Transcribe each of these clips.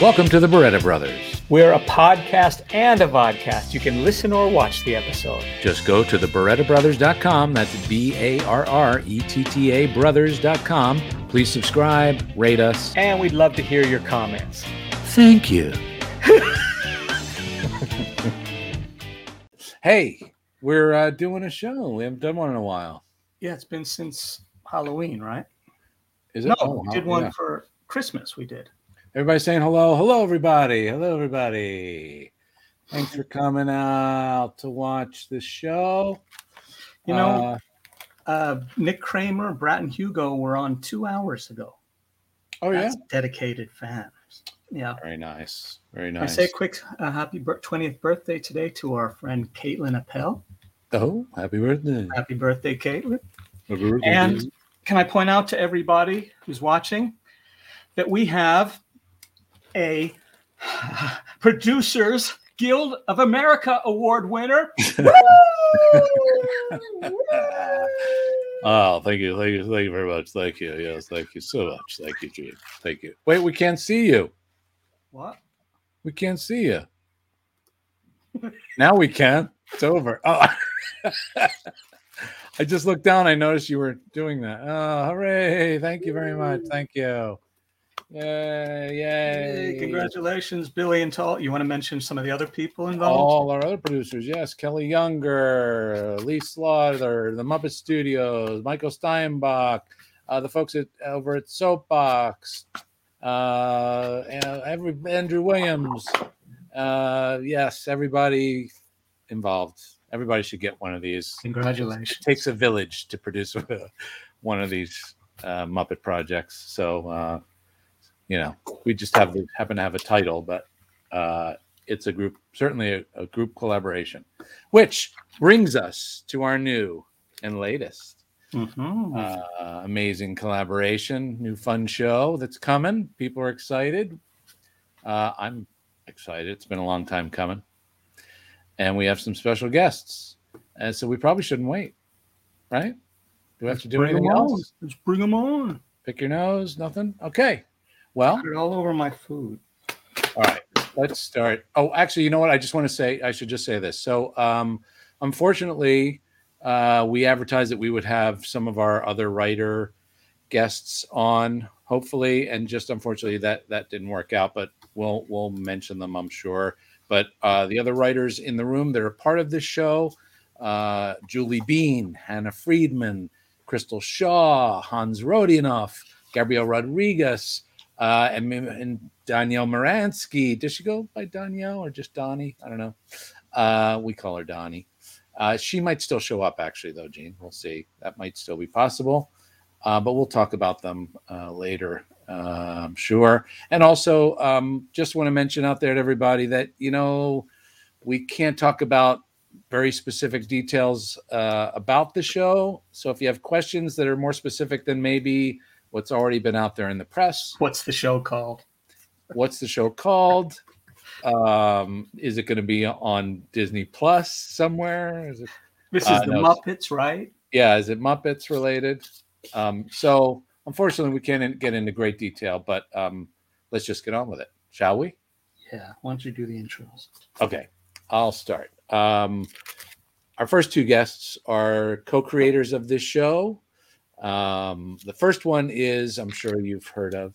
Welcome to the Barretta Brothers. We're a podcast and a vodcast. You can listen or watch the episode. Just go to thebarrettabrothers.com. That's B-A-R-R-E-T-T-A brothers.com. Please subscribe, rate us. And we'd love to hear your comments. Thank you. Hey, we're doing a show. We haven't done one in a while. Yeah, it's been since Halloween, right? Is it? No, oh, we did one for Christmas. We did. Everybody's saying hello. Hello, everybody. Hello, everybody. Thanks for coming out to watch the show. You know, Nick Kramer, Bratton Hugo were on 2 hours ago. Oh, that's dedicated fans. Yeah. Very nice. Very nice. I say a quick happy 20th birthday today to our friend Caitlin Appel. Oh, happy birthday. Happy birthday, Caitlin. Happy birthday. And can I point out to everybody who's watching that we have a Producers Guild of America award winner. Woo! Woo! Oh, thank you. Thank you. Thank you very much. Thank you. Yes, thank you so much. Thank you, Gene. Thank you. Wait, we can't see you. What? We can't see you. Now we can. It's over. Oh. I just looked down. I noticed you were doing that. Oh, hooray. Thank you very much. Thank you. Yay, yay. Hey, congratulations, Billy and Tall. You want to mention some of the other people involved? All our other producers, yes. Kelly Younger, Lee Slaughter, the Muppet Studios, Michael Steinbach, the folks over at Soapbox, Andrew Williams. Yes, everybody involved. Everybody should get one of these. Congratulations. It takes a village to produce one of these Muppet projects. So, you know, we just happen to have a title, but it's a group, certainly a group collaboration, which brings us to our new and latest amazing collaboration, new fun show that's coming. People are excited. I'm excited. It's been a long time coming. And we have some special guests. And so we probably shouldn't wait, right? Do we have to do anything else? Let's bring them on. Pick your nose, nothing? Okay. Well, you're all over my food. All right, let's start. Oh, actually, you know what? I just want to say, I should just say this. So, unfortunately, we advertised that we would have some of our other writer guests on, hopefully, and just unfortunately that didn't work out. But we'll mention them, I'm sure. But the other writers in the room that are part of this show: Julie Bean, Hannah Friedman, Crystal Shaw, Hans Rodionoff, Gabriel Rodriguez. And Danielle Moransky. Does she go by Danielle or just Donnie? I don't know. We call her Donnie. She might still show up, actually, though, Gene. We'll see. That might still be possible. But we'll talk about them later, I'm sure. And also, just want to mention out there to everybody that, you know, we can't talk about very specific details about the show. So if you have questions that are more specific than maybe what's already been out there in the press. What's the show called? Is it going to be on Disney Plus somewhere? Muppets, right? Yeah, is it Muppets related? So, unfortunately, we can't get into great detail, but let's just get on with it, shall we? Yeah, why don't you do the intros? Okay, I'll start. Our first two guests are co-creators of this show. The first one is, I'm sure you've heard of,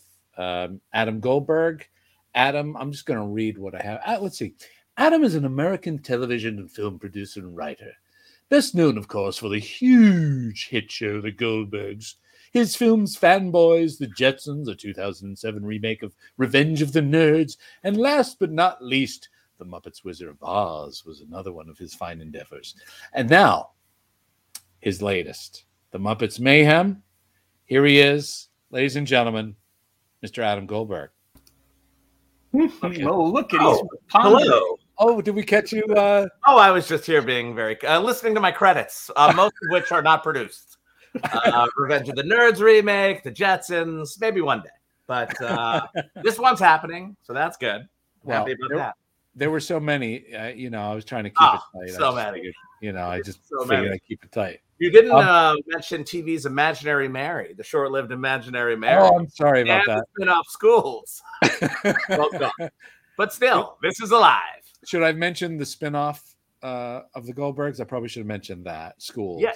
Adam Goldberg. Adam, I'm just going to read what I have. Let's see. Adam is an American television and film producer and writer. Best known, of course, for the huge hit show, The Goldbergs. His films, Fanboys, The Jetsons, a 2007 remake of Revenge of the Nerds, and last but not least, The Muppets Wizard of Oz was another one of his fine endeavors. And now, his latest, The Muppets Mayhem. Here he is, ladies and gentlemen, Mr. Adam Goldberg. Oh, look at him. Hello. Oh, did we catch you? I was just here being very listening to my credits, most of which are not produced. Revenge of the Nerds remake, The Jetsons, maybe one day. But this one's happening, so that's good. Happy about that. There were so many, you know, I was trying to keep it tight. Figured, you know, I just figured I'd keep it tight. You didn't mention TV's Imaginary Mary, the short-lived Imaginary Mary. Oh, I'm sorry about that. It's been off schools. Well done. But still, this is alive. Should I mention the spinoff of the Goldbergs? I probably should have mentioned that. Schools. Yeah,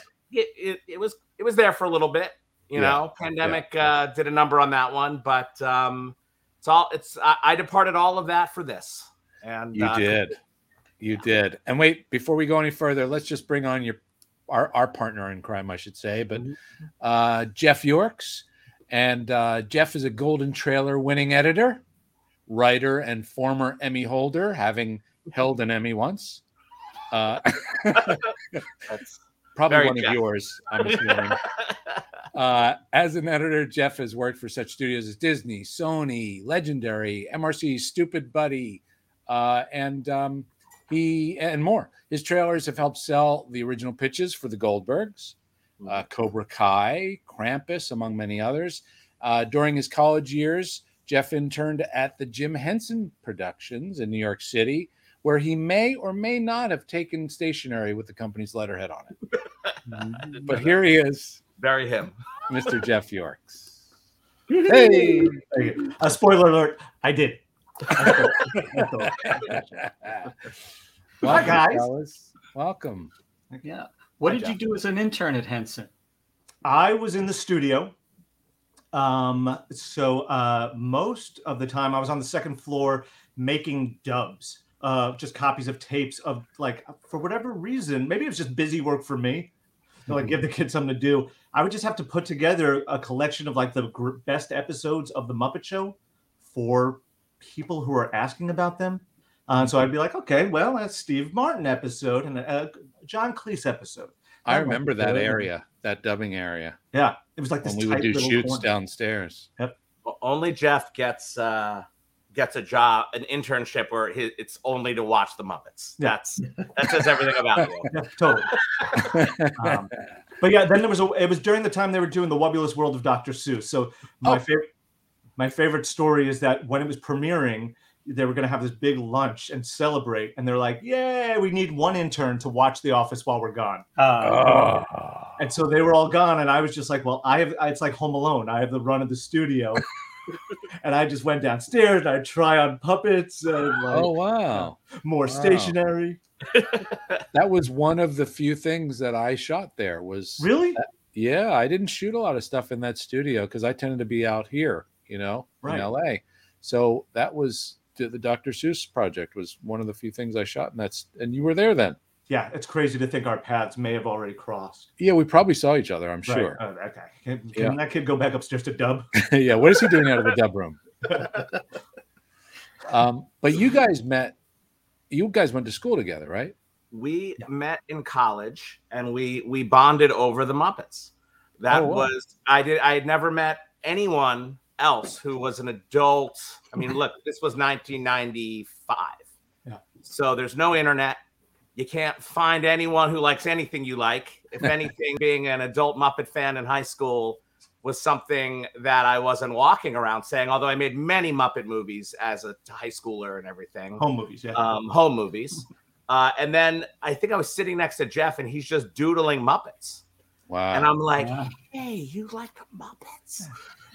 it was there for a little bit. You know, pandemic did a number on that one, but it's all. It's I departed all of that for this. And you did. You did. And wait, before we go any further, let's just bring on our partner in crime, I should say, but Jeff Yorkes. And Jeff is a Golden Trailer winning editor, writer, and former Emmy holder, having held an Emmy once. That's probably one of yours, I'm assuming. As an editor, Jeff has worked for such studios as Disney, Sony, Legendary, MRC, Stupid Buddy, and he and more. His trailers have helped sell the original pitches for the Goldbergs, Cobra Kai, Krampus, among many others. During his college years, Jeff interned at the Jim Henson Productions in New York City, where he may or may not have taken stationery with the company's letterhead on it. But here he is. Very him. Mr. Jeff Yorkes. Hey! A spoiler alert. I did. Hi guys, fellas. Welcome. Yeah, what did you do as an intern at Henson? I was in the studio, so most of the time I was on the second floor making dubs, just copies of tapes of, like, for whatever reason, maybe it was just busy work for me, so like give the kids something to do. I would just have to put together a collection of like the best episodes of The Muppet Show for people who are asking about them. So I'd be like, okay, well, that's Steve Martin episode and a John Cleese episode. I remember that area, that dubbing area. Yeah. It was like this. We would do shoots downstairs. Yep. Well, only Jeff gets a job, an internship where it's only to watch the Muppets. Yeah. That says everything about you. Yeah, totally. But yeah, then it was during the time they were doing The Wubulous World of Dr. Seuss. So my favorite story is that when it was premiering, they were going to have this big lunch and celebrate. And they're like, yay, we need one intern to watch The Office while we're gone. And so they were all gone. And I was just like, well, it's like Home Alone. I have the run of the studio. And I just went downstairs and I try on puppets. And like, more stationery. That was one of the few things that I shot there was. Really? Yeah. I didn't shoot a lot of stuff in that studio because I tended to be out here. You know, in LA. So that was the Dr. Seuss project was one of the few things I shot. And you were there then. Yeah. It's crazy to think our paths may have already crossed. Yeah. We probably saw each other. I'm sure. Oh, okay. Can that kid go back upstairs to dub? Yeah. What is he doing out of the dub room? But you guys went to school together, right? We met in college and we bonded over the Muppets. I had never met anyone else who was an adult. I mean, look, this was 1995. Yeah. So there's no internet. You can't find anyone who likes anything you like. If anything, being an adult Muppet fan in high school was something that I wasn't walking around saying, although I made many Muppet movies as a high schooler and everything. Home movies, yeah. Home movies. And then I think I was sitting next to Jeff and he's just doodling Muppets. Wow. And I'm like, hey, you like the Muppets?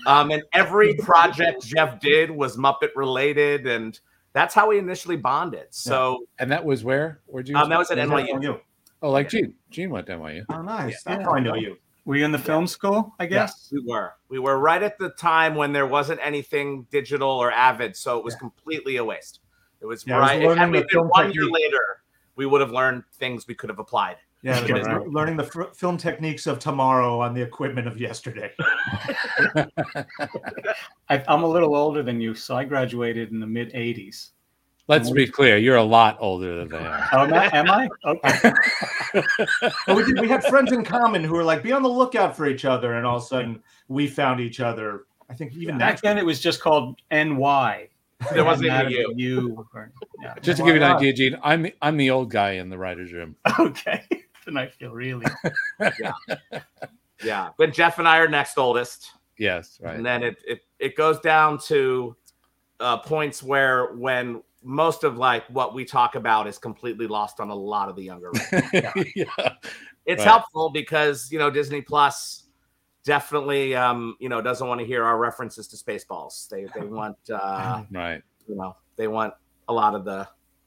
And every project Jeff did was Muppet related, and that's how we initially bonded. So, and that was where? Where'd you? That was at NYU. Oh, like Gene went to NYU. Oh, nice. Yeah. That's how I know you. Were you in the film school? I guess we were. We were right at the time when there wasn't anything digital or Avid, so it was completely a waste. It was right. Had we been 1 year later, we would have learned things we could have applied. Yeah, learning the film techniques of tomorrow on the equipment of yesterday. I'm a little older than you, so I graduated in the mid 80s. Let's be clear, you're a lot older than they are. Oh, am I? Okay. But we had friends in common who were like, be on the lookout for each other, and all of a sudden we found each other. I think even back then it was just called NY. There wasn't any you. Just to give you an idea, Gene, I'm the old guy in the writer's room. Okay. And I feel really But Jeff and I are next oldest. Yes, right. And then it goes down to points where when most of like what we talk about is completely lost on a lot of the younger. Yeah. Yeah. It's helpful because, you know, Disney Plus definitely, you know, doesn't want to hear our references to Spaceballs. They want, you know, they want a lot of the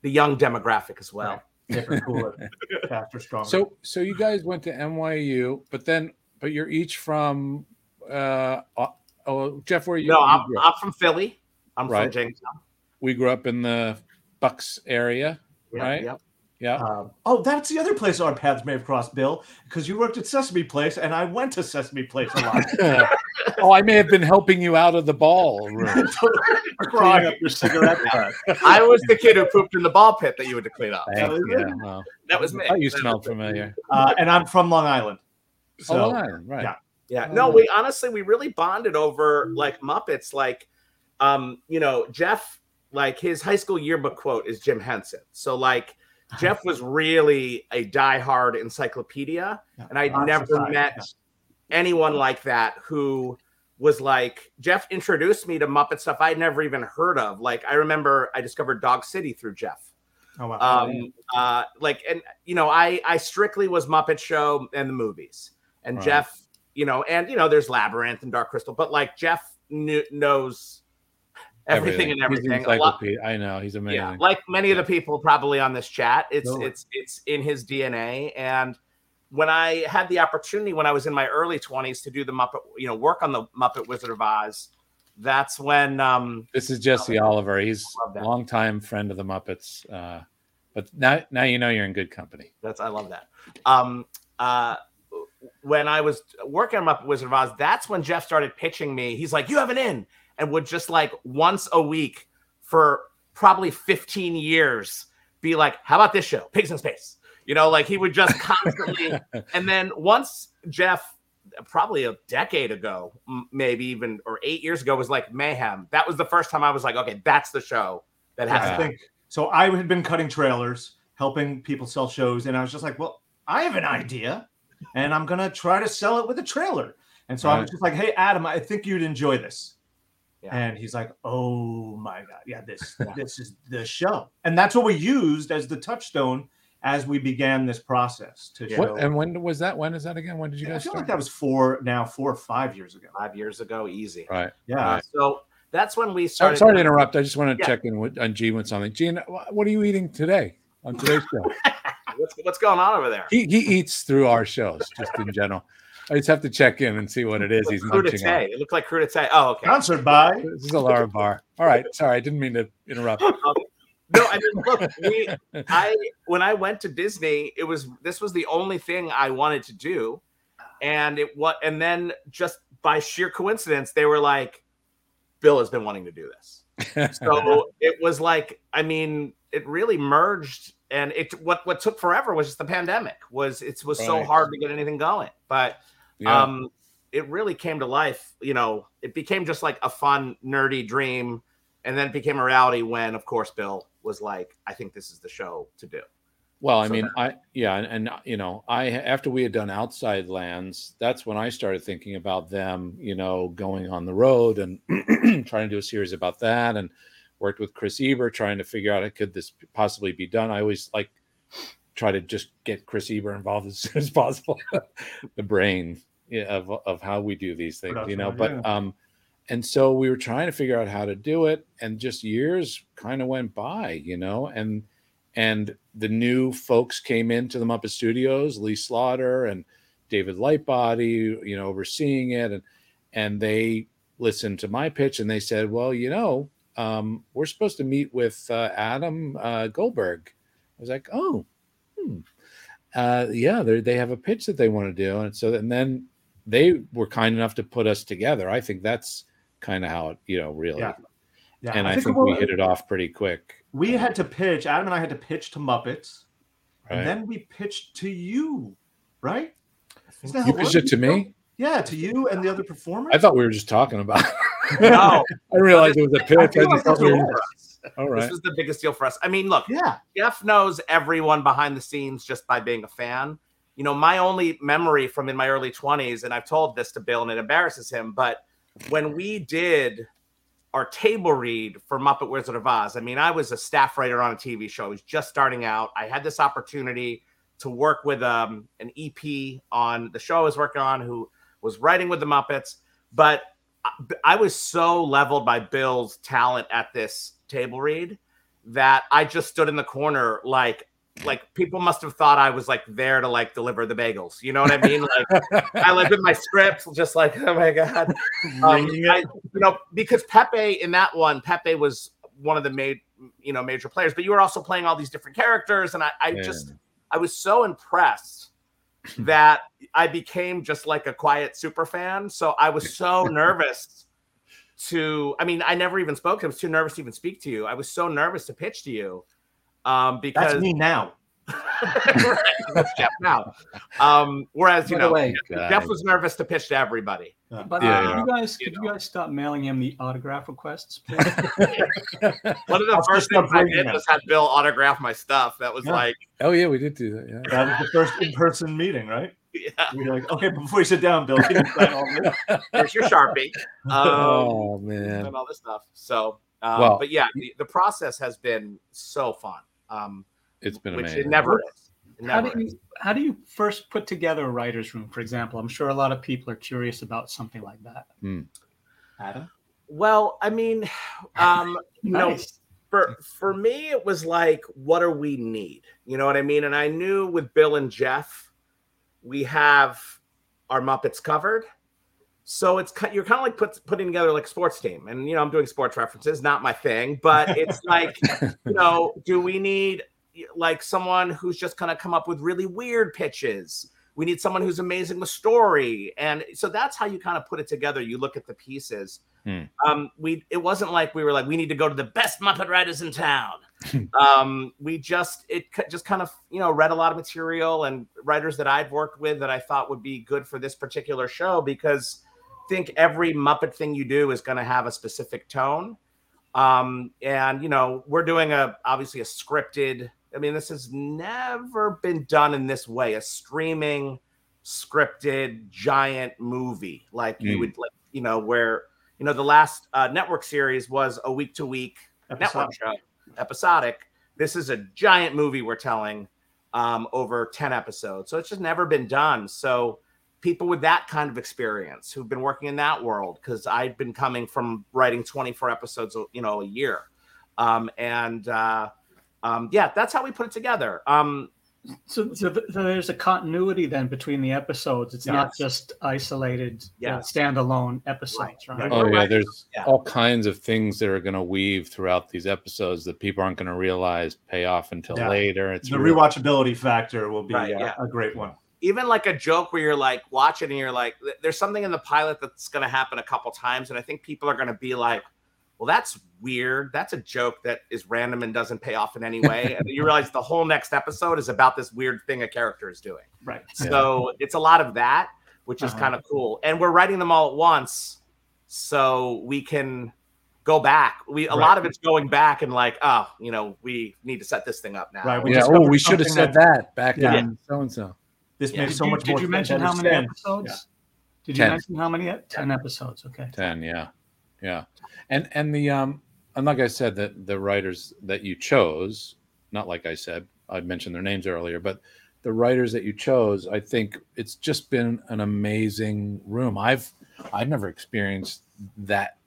young demographic as well. Right. Different, cooler, faster, stronger. So you guys went to NYU, but you're each from, Jeff, where are you? No, I'm from Philly. I'm from Jamestown. We grew up in the Bucks area, right? Yep. Yeah. That's the other place our paths may have crossed, Bill, because you worked at Sesame Place, and I went to Sesame Place a lot. Oh, I may have been helping you out of the ball room. Crying up your cigarette butt. I was the kid who pooped in the ball pit that you had to clean up. That was me. You smell familiar. And I'm from Long Island. So, Long Island, right. Yeah. No, we honestly, we really bonded over, like, Muppets. Like, you know, Jeff, like, his high school yearbook quote is Jim Henson. So, like, Jeff was really a diehard encyclopedia, and I'd never met anyone like that who was like, Jeff introduced me to Muppet stuff I'd never even heard of. Like, I remember I discovered Dog City through Jeff. Oh, wow. Like, and, you know, I strictly was Muppet Show and the movies. And Jeff, you know, and, you know, there's Labyrinth and Dark Crystal, but, like, Jeff knows everything. He's I know, he's amazing. Yeah, like many of the people probably on this chat, it's in his DNA. And when I had the opportunity, when I was in my early 20s, to do the Muppet, you know, work on the Muppet Wizard of Oz, that's when this is Jesse Oliver. He's a longtime friend of the Muppets, but now you know you're in good company. I love that. When I was working on Muppet Wizard of Oz, that's when Jeff started pitching me. He's like, "You have an in." And would just like once a week for probably 15 years be like, "How about this show? Pigs in Space." You know, like he would just constantly. And then once Jeff, probably a decade ago, maybe even, or 8 years ago, was like Mayhem. That was the first time I was like, okay, that's the show that has to happen. So I had been cutting trailers, helping people sell shows. And I was just like, well, I have an idea and I'm going to try to sell it with a trailer. And so I was just like, "Hey, Adam, I think you'd enjoy this." Yeah. And he's like, "Oh my God, yeah, this is the show." And that's what we used as the touchstone as we began this process to show. And when was that? When is that again? When did you guys? I feel like that was 4 or 5 years ago. 5 years ago, easy. Right. Yeah. Right. So that's when we started. I'm sorry to interrupt. I just want to check in on Gene with something. Gene, what are you eating today on today's show? What's going on over there? He eats through our shows, just in general. I just have to check in and see what it is he's munching on. It looks like crudité. Oh, okay. Sponsored by. This is a Lara bar. All right. Sorry, I didn't mean to interrupt. No, I mean, look, when I went to Disney, this was the only thing I wanted to do, and then just by sheer coincidence, they were like, "Bill has been wanting to do this," so it was like, I mean, it really merged. And what took forever was just the pandemic. It was so hard to get anything going, but. Yeah. It really came to life, you know. It became just like a fun, nerdy dream, and then it became a reality when, of course, Bill was like, "I think this is the show to do." Well, after we had done Outside Lands, that's when I started thinking about them, you know, going on the road and trying to do a series about that, and worked with Kris Eber trying to figure out could this possibly be done. I always try to just get Kris Eber involved as soon as possible. The brain of how we do these things, you know. But and so we were trying to figure out how to do it, and just years kind of went by, you know. And the new folks came into the Muppet Studios, Lee Slaughter and David Lightbody, you know, overseeing it, and they listened to my pitch and they said, "Well, you know, we're supposed to meet with Adam Goldberg." I was like, "Oh." Yeah, they have a pitch that they want to do, and then they were kind enough to put us together. I think that's kind of how it, you know, really. Yeah. Yeah. And I think we hit it off pretty quick. We had to pitch. Adam and I had to pitch to Muppets, and then we pitched to you, right? You pitched it to me. Yeah, to you and the other performers. I thought we were just talking about. No, I realized it was a pitch. I just thought we were. All right. This was the biggest deal for us. I mean, look, Jeff knows everyone behind the scenes just by being a fan. You know, my only memory from in my early 20s, and I've told this to Bill and it embarrasses him, but when we did our table read for Muppet Wizard of Oz. I mean, I was a staff writer on a TV show. I was just starting out. I had this opportunity to work with an EP on the show I was working on who was writing with the Muppets. But I was so leveled by Bill's talent at this table read that I just stood in the corner like people must have thought I was like there to like deliver the bagels. You know what I mean? Like I like with my scripts, just like, oh my God. Because Pepe in that one, Pepe was one of the major players, but you were also playing all these different characters. And I was so impressed that I became just like a quiet super fan. So I was so nervous I never even spoke to him. I was too nervous to even speak to you. I was so nervous to pitch to you. Because that's me now. That's Jeff now. Whereas Jeff was nervous to pitch to everybody. Could you guys stop mailing him the autograph requests, please? One of the first things I did was have Bill autograph my stuff. That was oh yeah, we did do that. Yeah, that was the first in-person meeting, right? Yeah, we were like, okay, before you sit down, Bill, can you sign all this? Here's your Sharpie. Oh man, and all this stuff. So. But yeah, the process has been so fun. It's been amazing. Which it never is. How do you first put together a writer's room, for example? I'm sure a lot of people are curious about something like that. Mm. Adam? Well, I mean, for me, it was like, what do we need? You know what I mean? And I knew with Bill and Jeff, we have our Muppets covered. So you're kind of like putting together like a sports team, and I'm doing sports references, not my thing, but it's like, do we need like someone who's just going to come up with really weird pitches? We need someone who's amazing with story, and so that's how you kind of put it together. You look at the pieces. Hmm. It wasn't like we were like we need to go to the best Muppet writers in town. We just kind of read a lot of material and writers that I'd worked with that I thought would be good for this particular show because. Think every Muppet thing you do is going to have a specific tone, we're doing obviously a scripted. I mean, this has never been done in this way—a streaming, scripted giant movie like you would, where the last network series was a week-to-week network show, episodic. This is a giant movie we're telling over 10 episodes, so it's just never been done. So. People with that kind of experience who've been working in that world, because I've been coming from writing 24 episodes, a year. That's how we put it together. So there's a continuity then between the episodes. It's not just isolated, standalone episodes, right? Oh, yeah. There's all kinds of things that are going to weave throughout these episodes that people aren't going to realize pay off until later. It's the rewatchability factor will be a great one. Even like a joke where you're like, watch it and you're like, there's something in the pilot that's going to happen a couple times. And I think people are going to be like, well, that's weird. That's a joke that is random and doesn't pay off in any way. And you realize the whole next episode is about this weird thing a character is doing. Right. So it's a lot of that, which is kind of cool. And we're writing them all at once so we can go back. A lot of it's going back and like, we need to set this thing up now. Right. We should have said that back in so-and-so. This makes so much more. Did you mention how many episodes? Yeah. Did you mention how many? 10 episodes. Okay. 10. Yeah, yeah. And the and like I said, that the writers that you chose, not like I said, I mentioned their names earlier, but the writers that you chose, I think it's just been an amazing room. I've never experienced that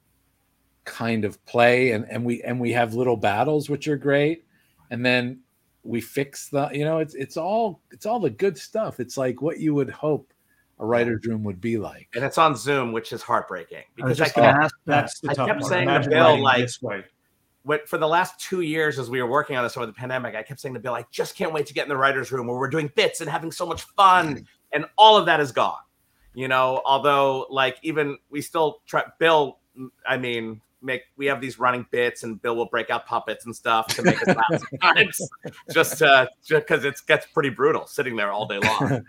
kind of play, and we have little battles which are great, and then. We fix the, it's all the good stuff. It's like what you would hope a writer's room would be like. And it's on Zoom, which is heartbreaking because I kept saying to Bill, like, for the last 2 years as we were working on this over the pandemic, I kept saying to Bill, I just can't wait to get in the writer's room where we're doing bits and having so much fun. And all of that is gone, although like even we still try Bill, I mean, we have these running bits and Bill will break out puppets and stuff to make us laugh sometimes just because it gets pretty brutal sitting there all day long.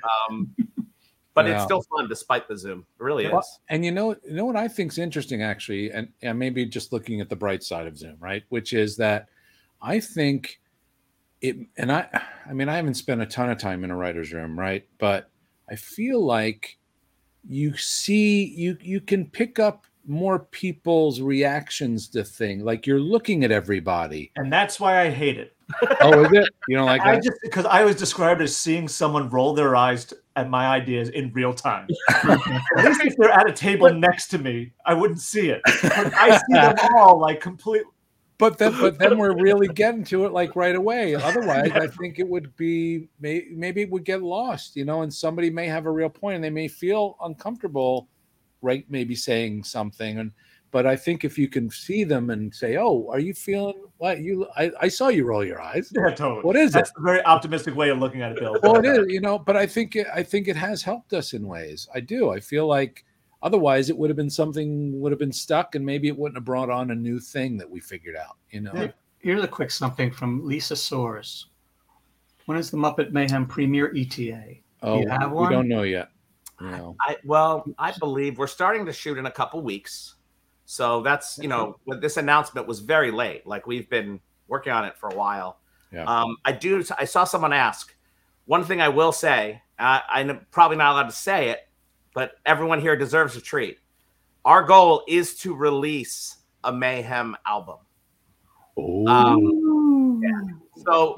It's still fun despite the Zoom. It really is. And you know what I think's interesting actually, and maybe just looking at the bright side of Zoom, right? Which is that I think it, and I mean, I haven't spent a ton of time in a writer's room, right? But I feel like you can pick up more people's reactions to things. Like, you're looking at everybody. And that's why I hate it. Oh, is it? You don't like that? Because I was described as seeing someone roll their eyes at my ideas in real time. At least if they're at a table next to me, I wouldn't see it. I see them all, like, completely. But then we're really getting to it, like, right away. Otherwise, I think it would be, maybe it would get lost, you know, and somebody may have a real point and they may feel uncomfortable, right, maybe saying something. But I think if you can see them and say, oh, are you feeling what you, I saw you roll your eyes. Yeah, totally. What is That's it? That's a very optimistic way of looking at it, Bill. Well, it is, you know, but I think it has helped us in ways. I do. I feel like otherwise it would have been stuck, and maybe it wouldn't have brought on a new thing that we figured out, you know. Here's a quick something from Lisa Soares. When is the Muppet Mayhem premiere ETA? Oh, do you have one? We don't know yet. No. I believe we're starting to shoot in a couple weeks. So that's, you know, this announcement was very late. Like, we've been working on it for a while. Yeah. I saw someone ask. One thing I will say, I'm probably not allowed to say it, but everyone here deserves a treat. Our goal is to release a Mayhem album. Oh. Yeah. So,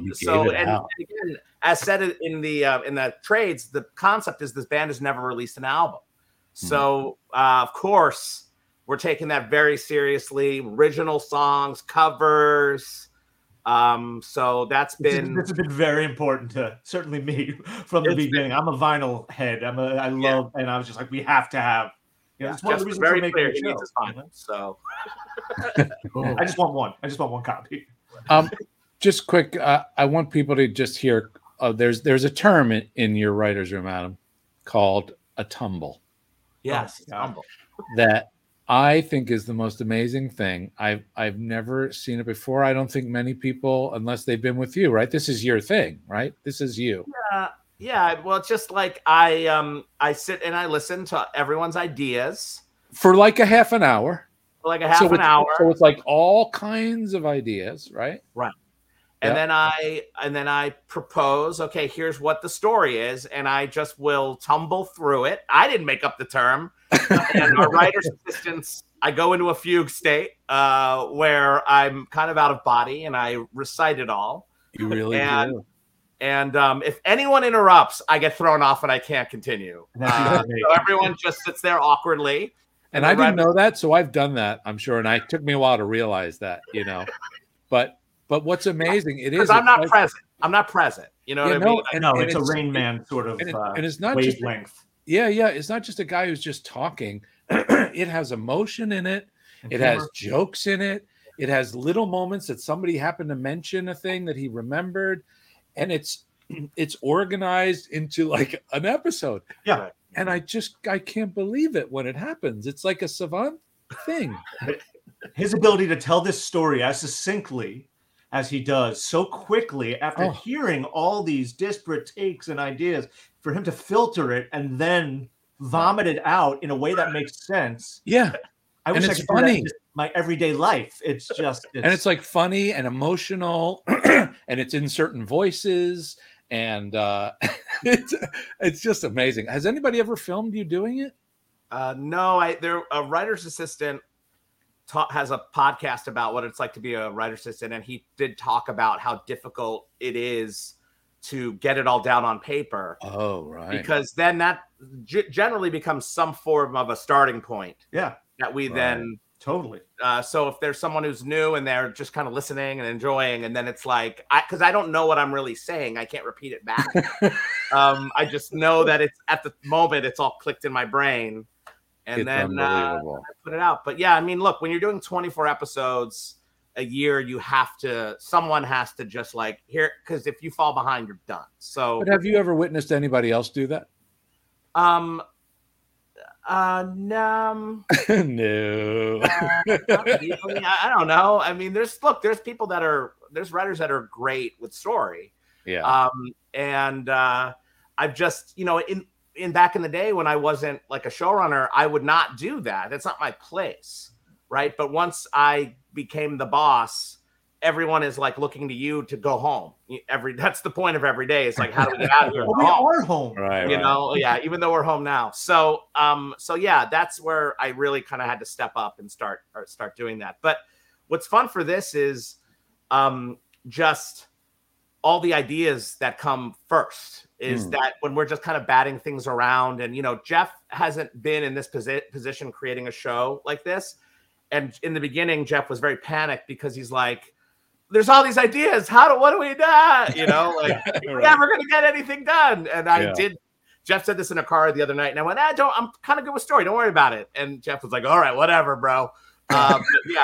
again, as said in the trades, the concept is this band has never released an album. So, of course, we're taking that very seriously. Original songs, covers. So that's been... This has been very important to certainly me from the beginning. I'm a vinyl head. And I was just like, we have to have... You know, it's one of the reasons very clear he needs his vinyl. So cool. I just want one copy. Just quick, I want people to just hear... there's a term in your writer's room, Adam, called a tumble. Yes, a tumble. That... I think is the most amazing thing. I've never seen it before. I don't think many people, unless they've been with you, right? This is your thing, right? This is you. Yeah. Well, it's just like I sit and I listen to everyone's ideas for like a half an hour. So it's like all kinds of ideas, right? Right. And then I propose, okay, here's what the story is, and I just will tumble through it. I didn't make up the term. And our writer's assistants, I go into a fugue state where I'm kind of out of body, and I recite it all. You really do. And if anyone interrupts, I get thrown off and I can't continue. So everyone just sits there awkwardly. And I didn't know that, so I've done that, I'm sure. And it took me a while to realize that, you know. But what's amazing, it is... Because I'm not present. You know what I mean? It's a Rain Man sort of wavelength. Yeah. It's not just a guy who's just talking. It has emotion in it. It has jokes in it. It has little moments that somebody happened to mention a thing that he remembered. And it's organized into like an episode. Yeah. And I can't believe it when it happens. It's like a savant thing. His ability to tell this story as succinctly as he does so quickly after hearing all these disparate takes and ideas, for him to filter it and then vomit it out in a way that makes sense. Yeah. I wish I could do that in my everyday life. It's just... And it's like funny and emotional and it's in certain voices and it's just amazing. Has anybody ever filmed you doing it? No, a writer's assistant has a podcast about what it's like to be a writer's assistant, and he did talk about how difficult it is to get it all down on paper. Oh, right. Because then that generally becomes some form of a starting point. Yeah. That we then... Totally. So if there's someone who's new and they're just kind of listening and enjoying, and then it's like, because I don't know what I'm really saying. I can't repeat it back. I just know that it's at the moment, it's all clicked in my brain. And it's then I put it out. But yeah, I mean, look, when you're doing 24 episodes a year, you have to, someone has to just like here, because if you fall behind, you're done. So, but have you ever witnessed anybody else do that? No. No. I don't know. I mean, there's people that are, there's writers that are great with story. Yeah. And I've just, you know, in back in the day when I wasn't like a showrunner, I would not do that. That's not my place. Right. But once I became the boss, everyone is like looking to you to go home. That's the point of every day. It's like, how do we get out of here? Well, we are home, right? You know, yeah. Even though we're home now, so yeah, that's where I really kind of had to step up and start doing that. But what's fun for this is just all the ideas that come first. Is that when we're just kind of batting things around, and you know, Jeff hasn't been in this position creating a show like this. And in the beginning, Jeff was very panicked because he's like, there's all these ideas. What do we do? You know, like we're never going to get anything done. And I did. Jeff said this in a car the other night, and I went, I'm kind of good with story. Don't worry about it. And Jeff was like, all right, whatever, bro. I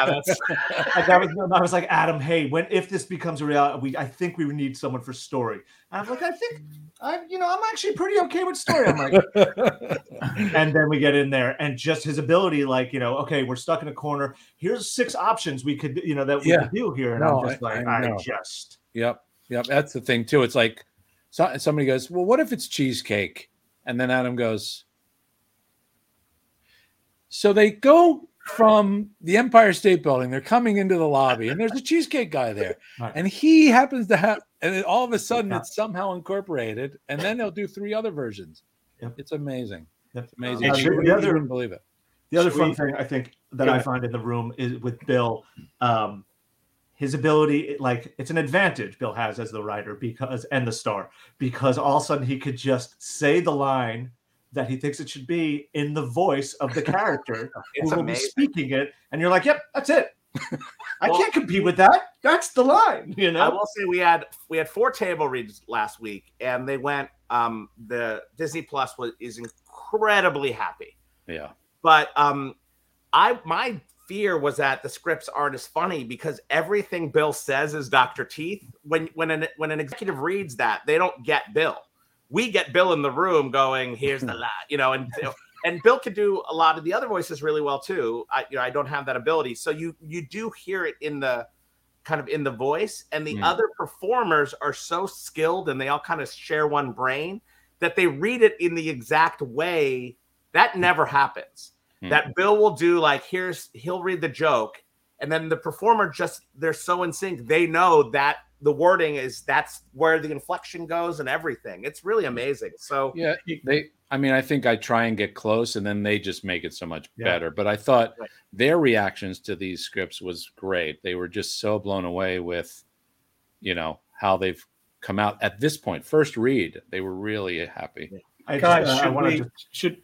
was like, Adam, hey, if this becomes a reality, I think we need someone for story. And I was like, I'm actually pretty okay with story. I'm like, and then we get in there, and just his ability, like, you know, okay, we're stuck in a corner. Here's 6 options we could, you know, that we could do here. And I'm just yep. That's the thing too. It's like somebody goes, well, what if it's cheesecake? And then Adam goes, so they go from the Empire State Building, they're coming into the lobby, and there's a cheesecake guy there, and he happens to have, and all of a sudden it's somehow incorporated, and then they'll do 3 other versions. It's amazing. It's amazing. I couldn't believe it. The other fun thing I think that I find in the room is with Bill, his ability, like it's an advantage Bill has as the writer and the star, because all of a sudden he could just say the line that he thinks it should be in the voice of the character who will be speaking it. And you're like, yep, that's it. I can't compete with that. That's the line, you know? I will say we had 4 table reads last week, and they went, the Disney Plus is incredibly happy. Yeah. But my fear was that the scripts aren't as funny because everything Bill says is Dr. Teeth. When an executive reads that, they don't get Bill. We get Bill in the room going, here's the lot, you know, and Bill could do a lot of the other voices really well too. I don't have that ability. So you do hear it in the kind of in the voice, and the other performers are so skilled, and they all kind of share one brain that they read it in the exact way. That never happens. That Bill will do like, he'll read the joke, and then the performer they're so in sync. They know that the wording is that's where the inflection goes and everything. It's really amazing. So yeah, I think I try and get close, and then they just make it so much better. But I thought their reactions to these scripts was great. They were just so blown away with, you know, how they've come out at this point. First read, they were really happy. Should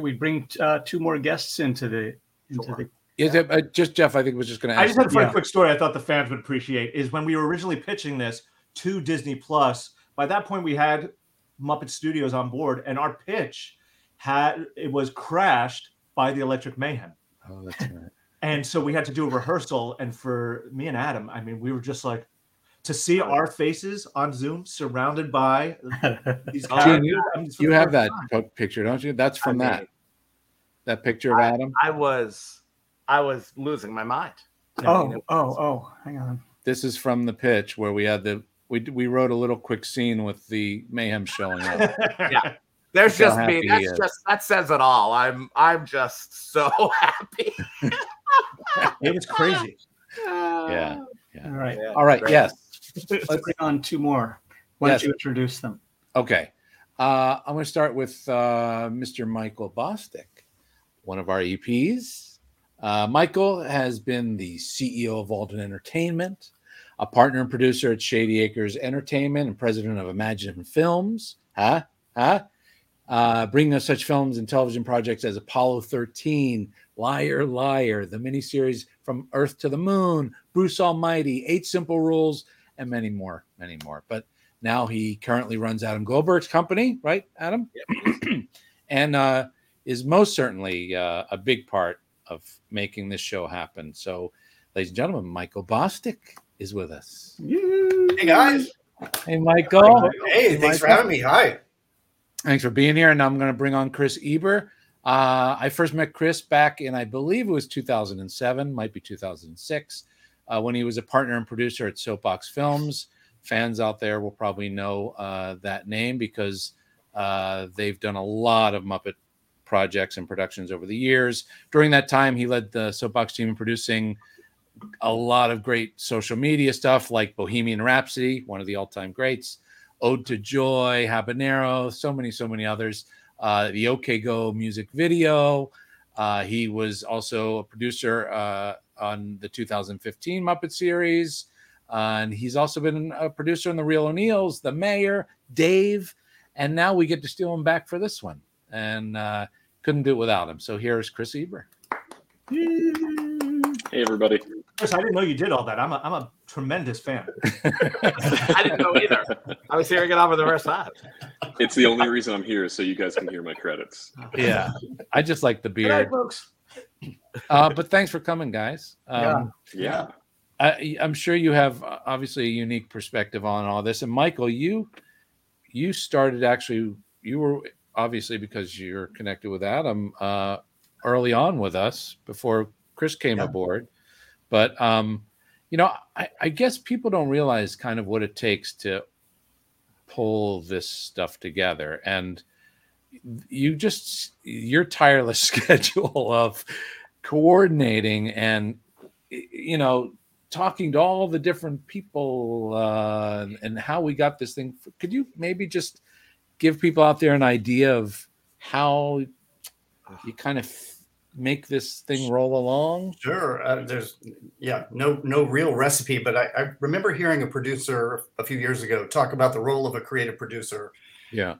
we bring 2 more guests into the? Is it just Jeff? I think was just going to ask. I just had a quick story I thought the fans would appreciate is when we were originally pitching this to Disney Plus. By that point, we had Muppet Studios on board, and our pitch was crashed by the Electric Mayhem. Oh, that's right. And so we had to do a rehearsal, and for me and Adam, I mean, we were just like, to see our faces on Zoom surrounded by these guys. You have that picture, don't you? That's from that picture of Adam. I was losing my mind. Hang on. This is from the pitch where we had we wrote a little quick scene with the Mayhem showing up. Yeah. There's just me. That says it all. I'm just so happy. It was crazy. Yeah. All right. Yeah. All right. Yes. Let's bring on 2 more. Why don't you introduce them? Okay. I'm going to start with Mr. Michael Bostick, one of our EPs. Michael has been the CEO of Alden Entertainment, a partner and producer at Shady Acres Entertainment, and president of Imagine Films, bringing us such films and television projects as Apollo 13, Liar, Liar, the miniseries From Earth to the Moon, Bruce Almighty, 8 Simple Rules, and many more. But now he currently runs Adam Goldberg's company, right, Adam? Yep. And is most certainly a big part of making this show happen. So, ladies and gentlemen, Michael Bostick is with us. Hey guys. Hey Michael. Hey, thanks for having me. Hi. Thanks for being here. And I'm going to bring on Kris Eber. I first met Kris back in, I believe it was 2007, might be 2006, when he was a partner and producer at Soapbox Films. Fans out there will probably know that name because they've done a lot of Muppet projects and productions over the years. During that time, he led the Soapbox team in producing a lot of great social media stuff like Bohemian Rhapsody, one of the all-time greats, Ode to Joy, Habanero, so many others. The OK Go music video. He was also a producer on the 2015 Muppet series. And he's also been a producer on The Real O'Neill's, The Mayor, Dave. And now we get to steal him back for this one. And couldn't do it without him. So here's Kris Eber. Hey, everybody. Kris, I didn't know you did all that. I'm a tremendous fan. I didn't know either. I was hearing it over the rest of it. It's the only reason I'm here, so you guys can hear my credits. Yeah. I just like the beard. Good night, folks. But thanks for coming, guys. Yeah. I'm sure you have, obviously, a unique perspective on all this. And, Michael, you started actually – you were obviously, because you're connected with Adam, early on with us before – Kris came aboard, but I guess people don't realize kind of what it takes to pull this stuff together. And your tireless schedule of coordinating and, talking to all the different people and how we got this thing. Could you maybe just give people out there an idea of how you kind of make this thing roll along? Sure. There's no real recipe, but I remember hearing a producer a few years ago talk about the role of a creative producer. Yeah.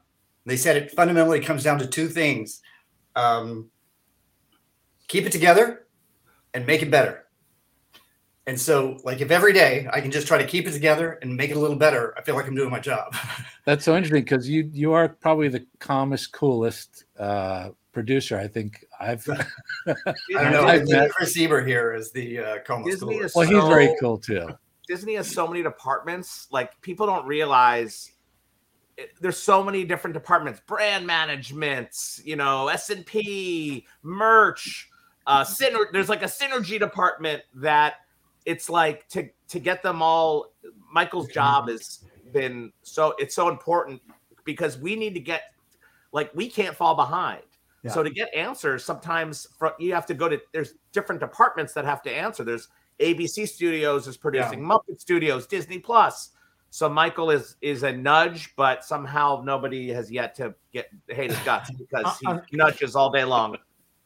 They said it fundamentally comes down to two things. Keep it together and make it better. And so if every day I can just try to keep it together and make it a little better, I feel like I'm doing my job. That's so interesting because you are probably the calmest, coolest producer, I think I've. I don't know. Kris Eber here is the calmest. Well, he's very cool too. Disney has so many departments. People don't realize there's so many different departments: brand management, S&P, merch, synergy. There's a synergy department that it's to get them all. Michael's job has been it's so important because we need to get we can't fall behind. Yeah. So to get answers, sometimes you have to go to, there's different departments that have to answer. There's ABC Studios is producing, Muppet Studios, Disney Plus. So Michael is a nudge, but somehow nobody has yet to hate his guts because he nudges all day long.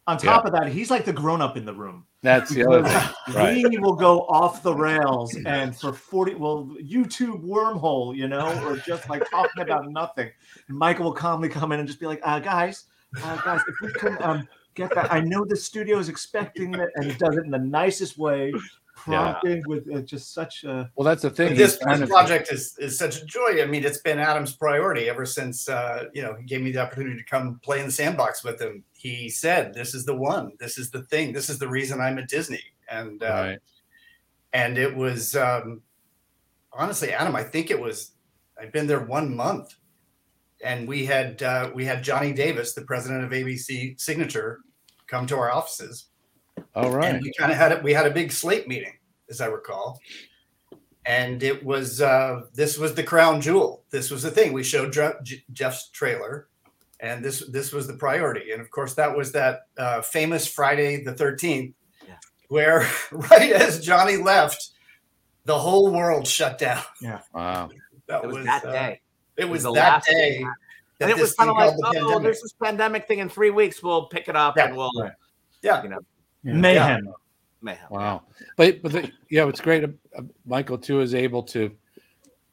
On top of that, he's the grown-up in the room. That's the other thing. Right. He will go off the rails and for 40, YouTube wormhole, or just talking about nothing. And Michael will calmly come in and just be like, guys, if we can get that, I know the studio is expecting it, and it does it in the nicest way, prompting with just such a. Well, that's the thing. This project is such a joy. I mean, it's been Adam's priority ever since he gave me the opportunity to come play in the sandbox with him. He said, "This is the one. This is the thing. This is the reason I'm at Disney." And and it was honestly, Adam. I think it was. I'd been there 1 month. And we had Johnny Davis, the president of ABC Signature, come to our offices. All right. And we kind of had a big slate meeting, as I recall. And it was this was the crown jewel. This was the thing. We showed Jeff's trailer, and this was the priority. And of course, that was that famous Friday the 13th, where right as Johnny left, the whole world shut down. Yeah. Wow. That was that day. It was that day. And it was kind of there's this pandemic thing in 3 weeks. We'll pick it up and we'll, Mayhem. Mayhem. Wow. But what's great. Michael, too, is able to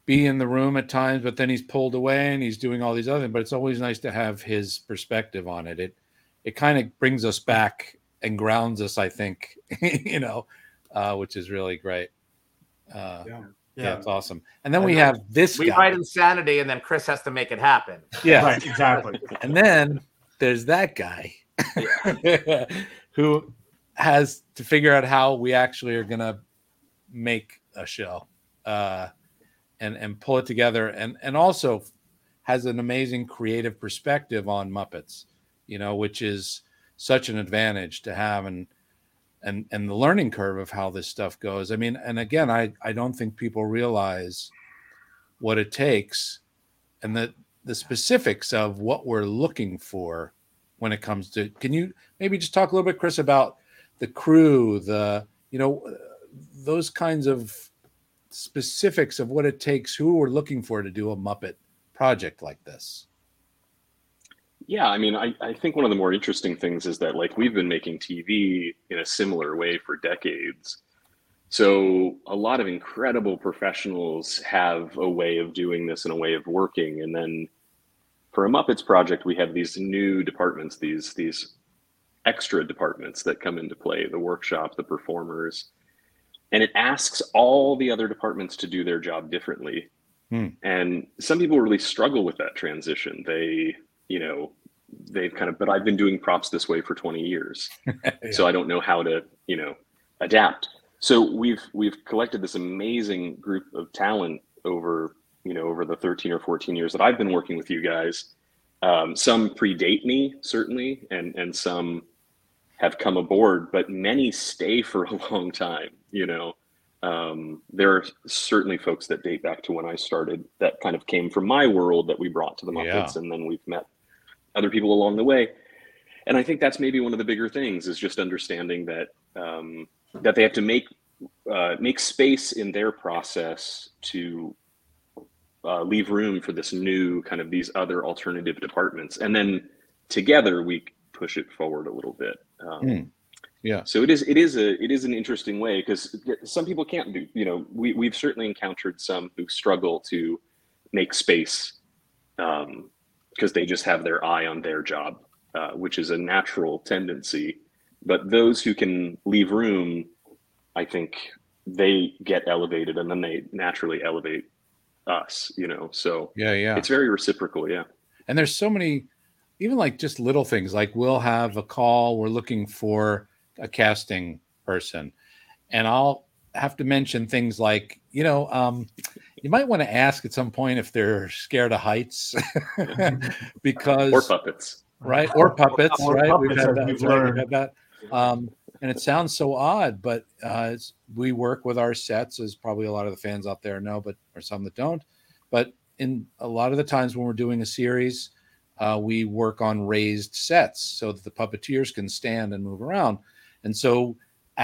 be in the room at times, but then he's pulled away and he's doing all these other things. But it's always nice to have his perspective on it. It kind of brings us back and grounds us, I think, which is really great. Yeah, it's awesome. And then we have this guy. We write Insanity, and then Kris has to make it happen. Yeah, right, exactly. And then there's that guy who has to figure out how we actually are going to make a show and pull it together and also has an amazing creative perspective on Muppets, which is such an advantage to have and the learning curve of how this stuff goes. I mean, and again, I don't think people realize what it takes and the specifics of what we're looking for when it comes to. Can you maybe just talk a little bit, Kris, about the crew, those kinds of specifics of what it takes, who we're looking for to do a Muppet project like this. Yeah, I mean, I think one of the more interesting things is that, like, we've been making TV in a similar way for decades. So a lot of incredible professionals have a way of doing this and a way of working. And then for a Muppets project, we have these new departments, these extra departments that come into play, the workshop, the performers, and it asks all the other departments to do their job differently. And some people really struggle with that transition. They've kind of, but I've been doing props this way for 20 years, yeah. So I don't know how to, adapt. So we've collected this amazing group of talent over the 13 or 14 years that I've been working with you guys. Some predate me, certainly, and some have come aboard, but many stay for a long time. There are certainly folks that date back to when I started that kind of came from my world that we brought to the Muppets, yeah. And then we've met other people along the way. And I think that's maybe one of the bigger things is just understanding that that they have to make space in their process to leave room for this new kind of these other alternative departments. And then together we push it forward a little bit. Yeah. So it is an interesting way, because some people can't do, we've certainly encountered some who struggle to make space because they just have their eye on their job, which is a natural tendency. But those who can leave room, I think they get elevated, and then they naturally elevate us, so yeah. It's very reciprocal. Yeah. And there's so many, even like just little things, like we'll have a call, we're looking for a casting person, and I'll have to mention things like, you might want to ask at some point if they're scared of heights because or puppets, right? We've had that. And it sounds so odd, but we work with our sets, as probably a lot of the fans out there know, but or some that don't. But in a lot of the times when we're doing a series, we work on raised sets so that the puppeteers can stand and move around. And so the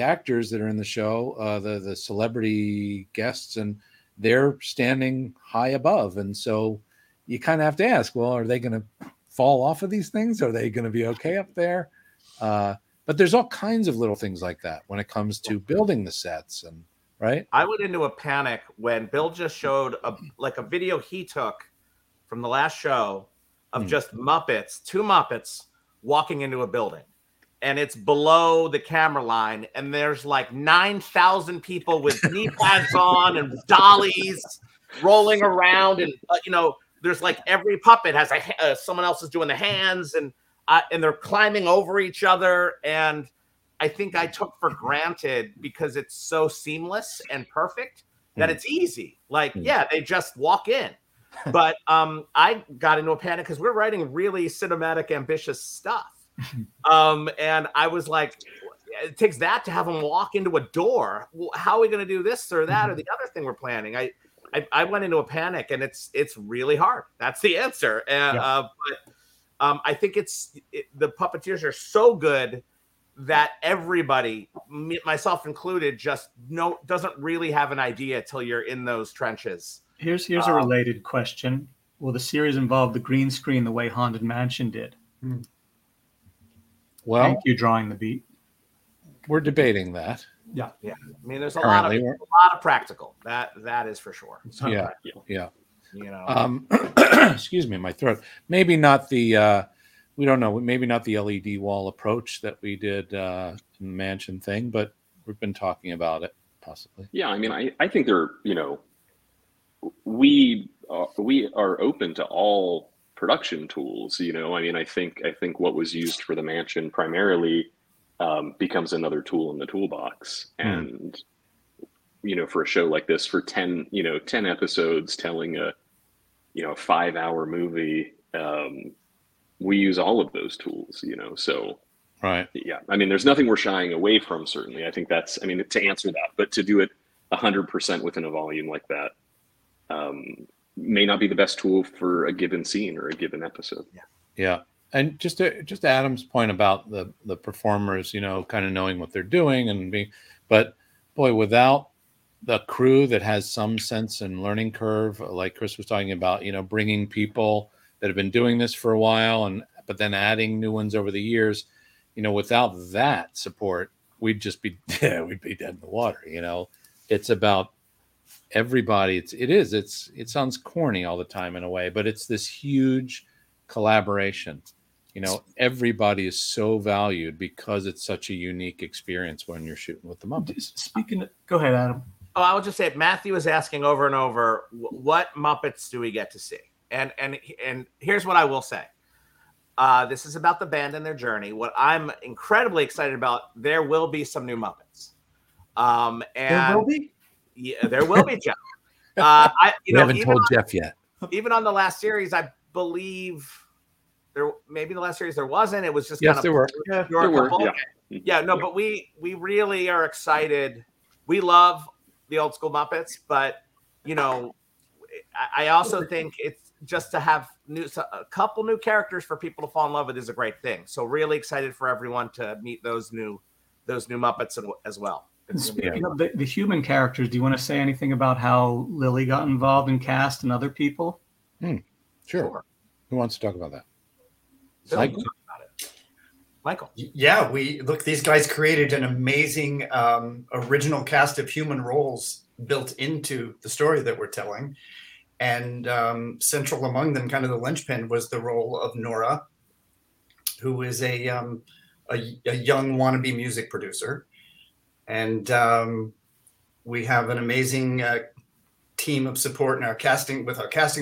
actors that are in the show, the celebrity guests, and they're standing high above. And so you kind of have to ask, well, are they going to fall off of these things? Are they going to be okay up there? But there's all kinds of little things like that when it comes to building the sets, and right. I went into a panic when Bill just showed a video he took from the last show of just Muppets, two Muppets walking into a building, and it's below the camera line, and there's like 9,000 people with knee pads on and dollies rolling around, and there's like every puppet has someone else is doing the hands, and they're climbing over each other. And I think I took for granted, because it's so seamless and perfect, that it's easy. Like, yeah, they just walk in. But I got into a panic because we're writing really cinematic, ambitious stuff. And I was like, it takes that to have them walk into a door. Well, how are we going to do this or that or the other thing we're planning? I went into a panic, and it's really hard. That's the answer. Yeah. But I think the puppeteers are so good that everybody, myself included, doesn't really have an idea till you're in those trenches. Here's a related question: will the series involve the green screen the way Haunted Mansion did? Well, thank you, drawing the beat. We're debating that. Yeah, yeah. I mean, there's a lot of practical. That is for sure. Yeah, yeah. Excuse me, my throat. Maybe not the we don't know, maybe not the LED wall approach that we did in the mansion thing, but we've been talking about it possibly. Yeah, I mean, I think they're, we are open to all production tools, I mean, I think what was used for the mansion primarily becomes another tool in the toolbox. And for a show like this, for 10 episodes telling a 5-hour movie, we use all of those tools, so right. Yeah, I mean, there's nothing we're shying away from, certainly. I think that's, I mean, to answer that, but to do it 100% within a volume like that may not be the best tool for a given scene or a given episode. Yeah. Yeah. And just to Adam's point about the performers, kind of knowing what they're doing, but boy, without the crew that has some sense and learning curve, like Kris was talking about, you know, bringing people that have been doing this for a while, and but then adding new ones over the years, you know, without that support, we'd just be we'd be dead in the water. You know, it's about everybody. It sounds corny all the time in a way, but it's this huge collaboration. You know, everybody is so valued because it's such a unique experience when you're shooting with the Muppets. Speaking of, go ahead, Adam. Oh, I will just say, Matthew was asking over and over, what Muppets do we get to see? And here's what I will say. This is about the band and their journey. What I'm incredibly excited about, there will be some new Muppets. And there will be? Yeah, there will be, Jeff. We haven't told Jeff yet. Even on the last series, I believe there wasn't. It was just kind of... Yes, there were. Yeah, but we really are excited. We love the old school Muppets, but, you know, I also think it's just to have a couple new characters for people to fall in love with is a great thing. So really excited for everyone to meet those new Muppets as well. And speaking of the human characters, do you want to say anything about how Lily got involved in cast and other people? Sure. Who wants to talk about that? Michael. Yeah, these guys created an amazing original cast of human roles built into the story that we're telling. And central among them, kind of the linchpin, was the role of Nora, who is a young wannabe music producer. And we have an amazing team of support in our casting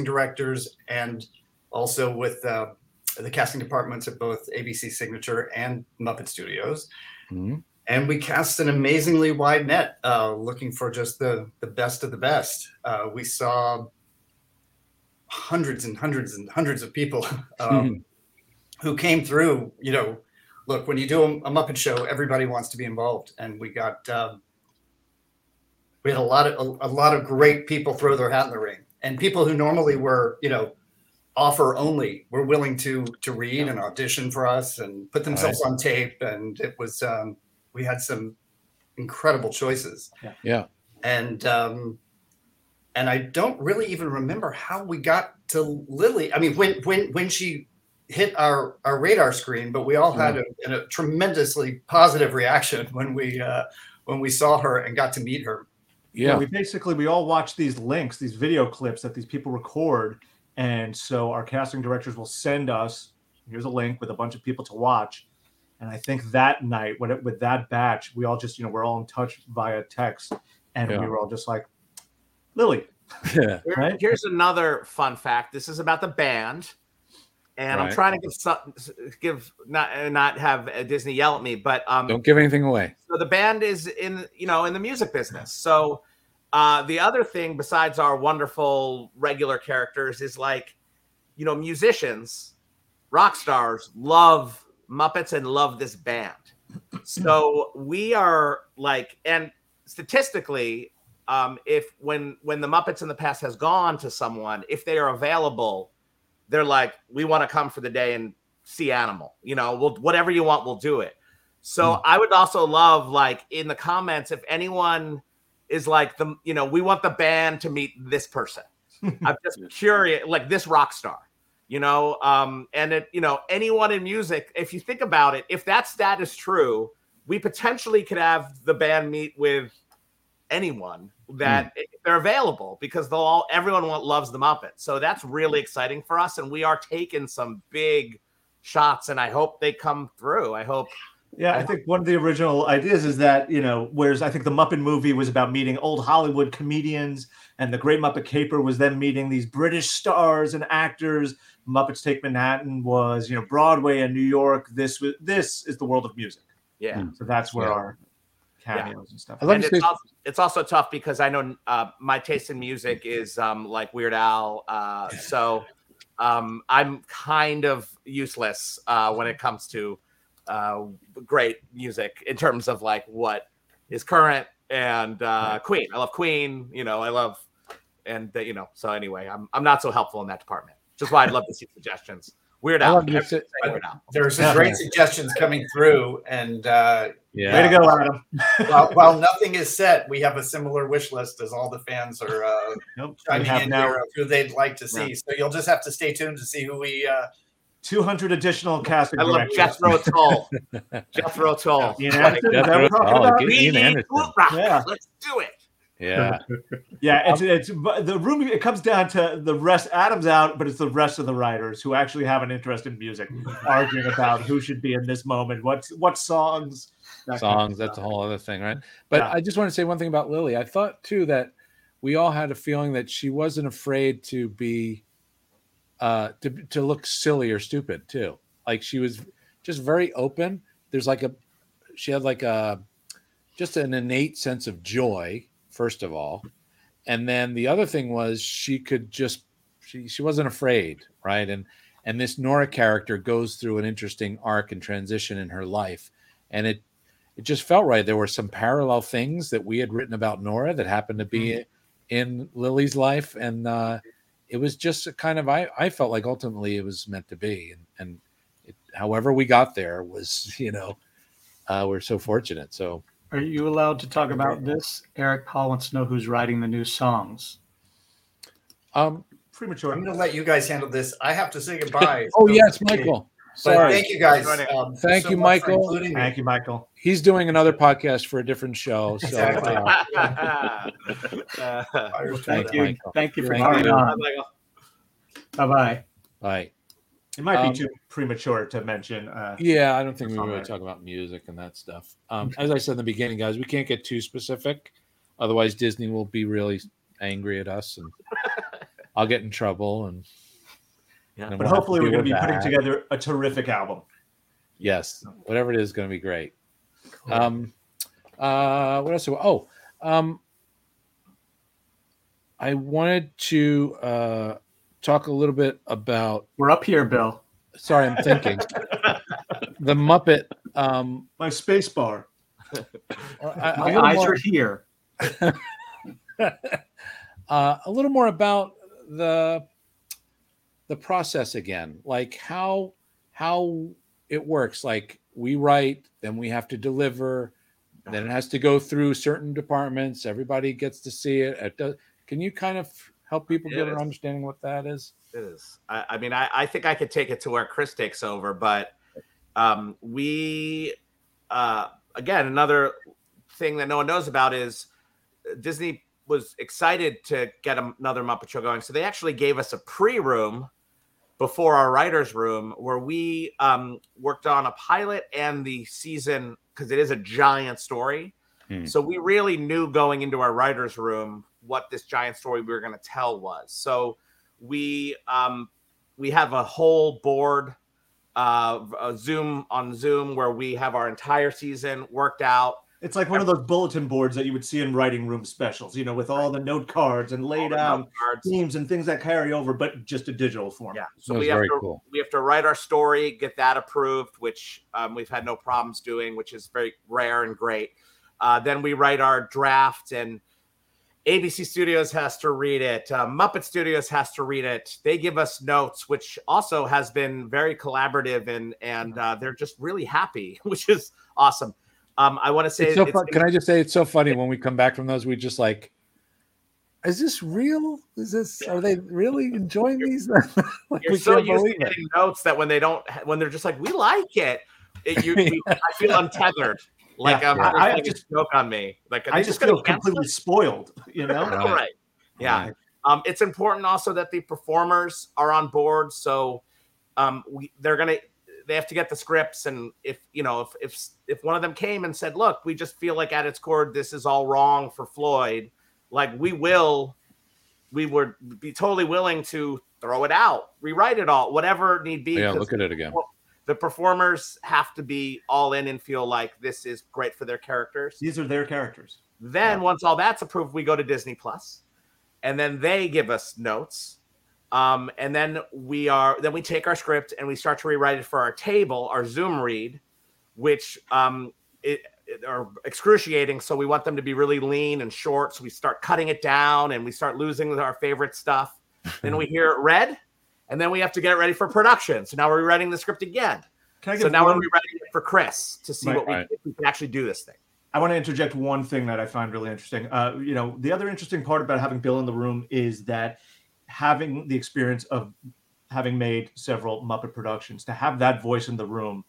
directors, and also with the casting departments at both ABC Signature and Muppet Studios. Mm-hmm. And we cast an amazingly wide net, looking for just the best of the best. We saw hundreds and hundreds and hundreds of people who came through. You know, look, when you do a Muppet show, everybody wants to be involved, and we had a lot of great people throw their hat in the ring, and people who normally were, you know, offer only, were willing to read and audition for us and put themselves on tape. And it was we had some incredible choices. Yeah. And I don't really even remember how we got to Lily. I mean, when she hit our radar screen, but we all had a tremendously positive reaction when we saw her and got to meet her. Yeah, we all watched these links, these video clips that these people record, and so our casting directors will send us, here's a link with a bunch of people to watch. And I think that night with that batch, we all just, you know, we're all in touch via text, and we were all just like, Lily. Yeah. Right? Here's another fun fact. This is about the band, and I'm trying to not have Disney yell at me, but don't give anything away. So the band is in the music business. So the other thing besides our wonderful regular characters is, like, you know, musicians, rock stars love Muppets and love this band. So we are like, and statistically, when the Muppets in the past has gone to someone, if they are available, they're like, we want to come for the day and see Animal, you know, whatever you want, we'll do it. So I would also love, like, in the comments, if anyone is like, we want the band to meet this person. I'm just curious, like this rock star, you know, and it, you know, anyone in music, if you think about it, if that stat is true, we potentially could have the band meet with anyone that they're available, because everyone loves the Muppets. So that's really exciting for us, and we are taking some big shots, and I hope they come through. I think one of the original ideas is that, you know, whereas I think the Muppet movie was about meeting old Hollywood comedians, and the Great Muppet Caper was them meeting these British stars and actors. Muppets Take Manhattan was, you know, Broadway and New York. This is the world of music. Yeah. So that's where our cameos and stuff. And it's also tough because I know my taste in music is like Weird Al. So I'm kind of useless when it comes to great music in terms of like what is current, and Queen. I love Queen, you know, so anyway, I'm not so helpful in that department. Just why I'd love to see suggestions. Weird Al. There's some great suggestions coming through, and yeah, way to go, Adam. While nothing is set, we have a similar wish list as all the fans are chiming in here of who they'd like to see. Yeah. So you'll just have to stay tuned to see who we. 200 additional casting. I love Jethro Tull. Jethro Tull. We need Root Rock. Yeah. Let's do it. Yeah, yeah. It's the room. It comes down to the rest. Adam's out, but it's the rest of the writers who actually have an interest in music, arguing about who should be in this moment. What songs? That's a whole other thing, right? But yeah. I just want to say one thing about Lily. I thought too that we all had a feeling that she wasn't afraid to be to look silly or stupid too. Like she was just very open. There's like she had just an innate sense of joy. First of all, and then the other thing was she wasn't afraid, right? And this Nora character goes through an interesting arc and transition in her life, and it just felt right. There were some parallel things that we had written about Nora that happened to be in Lily's life, and it was just a kind of I felt like ultimately it was meant to be, and it, however we got there was we're so fortunate. So. Are you allowed to talk about this? Eric Paul wants to know who's writing the new songs. Premature. I'm going to let you guys handle this. I have to say goodbye. Oh, yes, Michael. Sorry. Thank you, guys. Thank you, Michael. Thank you, Michael. He's doing another podcast for a different show. So, exactly. Thank you. Michael. Thank you for coming on. Bye-bye. Bye. It might be too premature to mention. Yeah, I don't think we really talk about music and that stuff. As I said in the beginning, guys, we can't get too specific. Otherwise, Disney will be really angry at us, and I'll get in trouble. And yeah, but hopefully we're going to be putting together a terrific album. Yes, whatever it is going to be great. Cool. What else? I wanted to... talk a little bit about... We're up here, Bill. Sorry, I'm thinking. The Muppet... my space bar. My eyes are here. A little more about the process again. Like how it works. Like we write, then we have to deliver, then it has to go through certain departments. Everybody gets to see it. Can you kind of... help people get an understanding what that is? It is. I think I could take it to where Chris takes over, but we, again, another thing that no one knows about is Disney was excited to get another Muppet Show going. So they actually gave us a pre-room before our writer's room where we worked on a pilot and the season, because it is a giant story. So we really knew going into our writer's room what this giant story we were going to tell was. So we have a whole board, on Zoom where we have our entire season worked out. It's like one of those bulletin boards that you would see in writing room specials, with all the note cards and laid out themes and things that carry over, but just a digital form. Yeah. So we have to write our story, get that approved, which we've had no problems doing, which is very rare and great. Then we write our draft, and ABC Studios has to read it. Muppet Studios has to read it. They give us notes, which also has been very collaborative, and they're just really happy, which is awesome. I want to say, can I just say it's so funny when we come back from those? We just like, is this real? Are they really enjoying these? Like, you're so used to getting notes that when they're just like, we like it. I feel untethered. Like I just joke on me. Like I just feel completely spoiled, All right. Yeah. Right. It's important also that the performers are on board. So they have to get the scripts, and if one of them came and said, look, we just feel like at its core this is all wrong for Floyd, like we would be totally willing to throw it out, rewrite it all, whatever need be. Yeah, look at it again. The performers have to be all in and feel like this is great for their characters. These are their characters. Then once all that's approved, we go to Disney Plus, and then they give us notes. And then we take our script and we start to rewrite it for our table, our Zoom read, which are excruciating. So we want them to be really lean and short. So we start cutting it down and we start losing our favorite stuff. Then we hear it read. And then we have to get ready for production. So now we're rewriting the script again. So now we're rewriting it for Kris to see if we can actually do this thing. I want to interject one thing that I find really interesting. You know, the other interesting part about having Bill in the room is that having the experience of having made several Muppet productions, to have that voice in the room,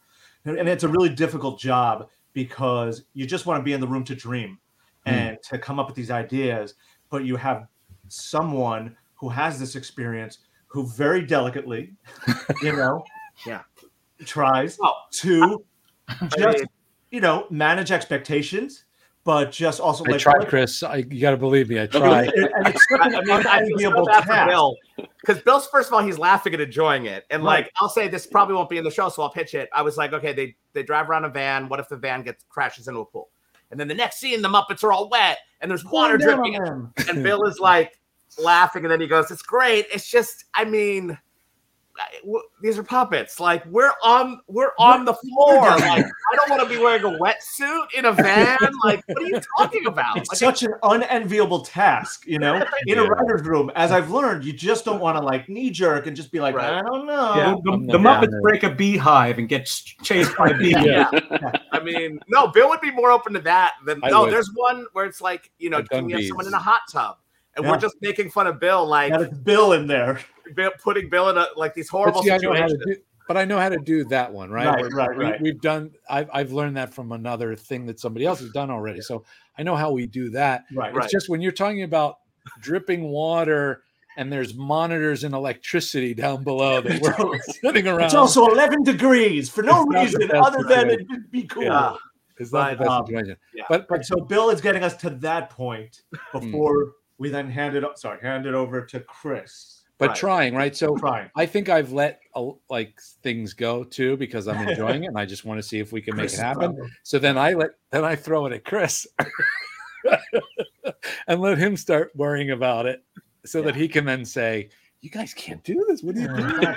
and it's a really difficult job because you just want to be in the room to dream and to come up with these ideas, but you have someone who has this experience who very delicately, you know, tries to just... you know, manage expectations, but just also like I tried, Kris. You got to believe me. I tried. And it's such an unenviable task. Because Bill's, first of all, he's laughing and enjoying it. And like, I'll say this probably won't be in the show, so I'll pitch it. I was like, okay, they drive around a van. What if the van crashes into a pool? And then the next scene, the Muppets are all wet and there's water dripping in. And Bill is like laughing, and then he goes, "It's great. It's just, I mean, these are puppets. Like we're on the floor. Like I don't want to be wearing a wetsuit in a van. Like what are you talking about?" It's like, such an unenviable task, you know. In a writer's room, as I've learned, you just don't want to like knee jerk and just be like, I don't know. Yeah. The Muppets break a beehive and get chased by a bee. I mean, no, Bill would be more open to that than There's one where it's like, you know, can we have someone in a hot tub? And we're just making fun of Bill, like Bill in there, putting Bill in like these horrible situations. I know how to do that one, right? Right. We've done. I've learned that from another thing that somebody else has done already, so I know how we do that. Right. Just when you're talking about dripping water and there's monitors and electricity down below that we're sitting around. It's also 11 degrees for no reason other than it would be cool. Yeah. It's not the best situation. Yeah. But so Bill is getting us to that point before. We then hand it over to Kris. But trying. I think I've let like things go too because I'm enjoying it and I just want to see if we can make it happen. So then I throw it at Kris and let him start worrying about it so that he can then say, "You guys can't do this. What do you do?"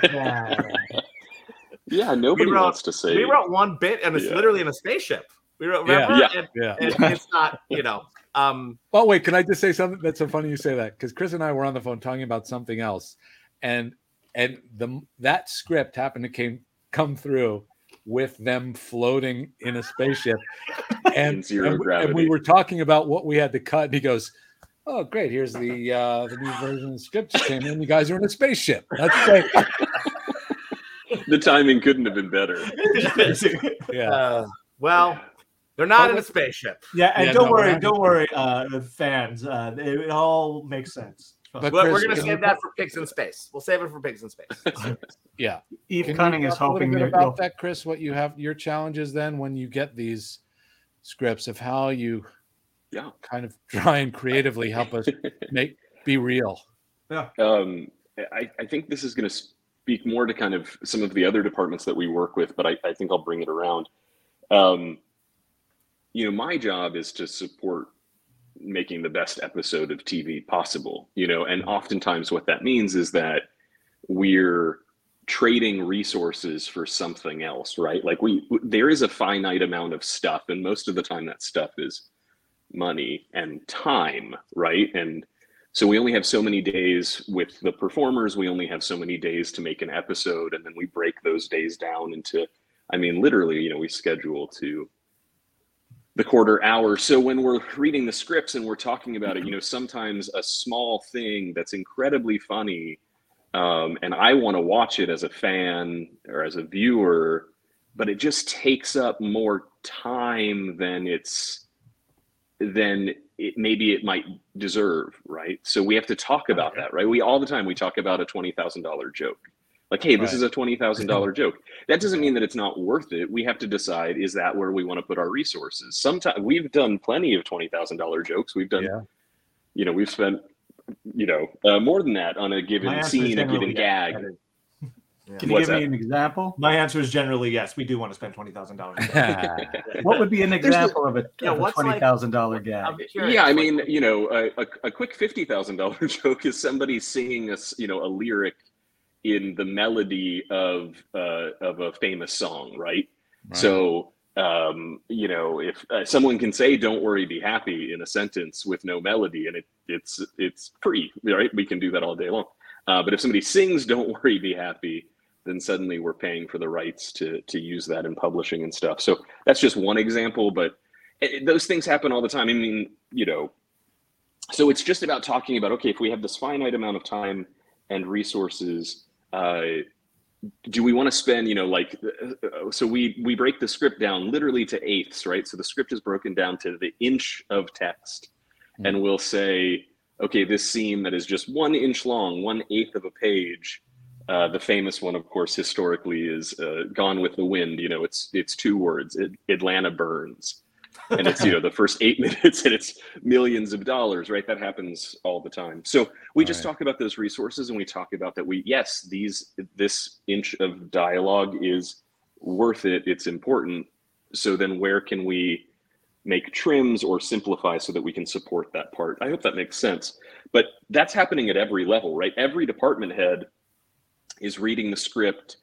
Nobody wants to say. We wrote one bit and it's literally in a spaceship. We wrote, and it's not, you know. Oh wait, can I just say something? That's so funny you say that because Kris and I were on the phone talking about something else, and that script happened to come through with them floating in a spaceship, and we were talking about what we had to cut. And he goes, "Oh great, here's the new version of the script that came in. You guys are in a spaceship. That's great." The timing couldn't have been better. They're not in a spaceship. Yeah, and don't worry, fans. It all makes sense. But we're going to save that for Pigs in Space. We'll save it for Pigs in Space. Eve Cunning is hoping about that, Kris. What you have your challenges then when you get these scripts of how you, kind of try and creatively help us be real. Yeah. I think this is going to speak more to kind of some of the other departments that we work with, but I think I'll bring it around. You know, my job is to support making the best episode of TV possible, you know, and oftentimes what that means is that we're trading resources for something else, right? Like there is a finite amount of stuff, and most of the time that stuff is money and time, right? And so we only have so many days with the performers, we only have so many days to make an episode, and then we break those days down into, I mean, literally, you know, we schedule to the quarter hour. So when we're reading the scripts and we're talking about it, you know, sometimes a small thing that's incredibly funny, and I want to watch it as a fan or as a viewer, but it just takes up more time than it maybe it might deserve, right? So we have to talk about that, right? We all the time we talk about a $20,000 joke. Like, hey, this is a $20,000 joke. That doesn't mean that it's not worth it. We have to decide, is that where we want to put our resources? Sometimes we've done plenty of $20,000 jokes. We've done, you know, we've spent, you know, more than that on a given scene, a given gag. Can you give me an example? My answer is generally yes. We do want to spend $20,000. What would be an example of a $20,000 gag? Yeah, I mean, you know, a quick $50,000 joke is somebody singing a lyric in the melody of a famous song, right? So you know, if someone can say "Don't worry, be happy" in a sentence with no melody, and it's free, right? We can do that all day long. But if somebody sings "Don't Worry, Be Happy," then suddenly we're paying for the rights to use that in publishing and stuff. So that's just one example, but those things happen all the time. I mean, you know, so it's just about talking about, okay, if we have this finite amount of time and resources, do we want to spend, you know, like, so we break the script down literally to eighths, right? So the script is broken down to the inch of text, and we'll say, okay, this scene that is just 1 inch long, 1/8 of a page. The famous one, of course, historically is Gone with the Wind. You know, it's 2 words, Atlanta burns. And it's, you know, the first 8 minutes and it's millions of dollars, right? That happens all the time. So we just talk about those resources, and we talk about that we, yes, this inch of dialogue is worth it. It's important. So then where can we make trims or simplify so that we can support that part? I hope that makes sense. But that's happening at every level, right? Every department head is reading the script,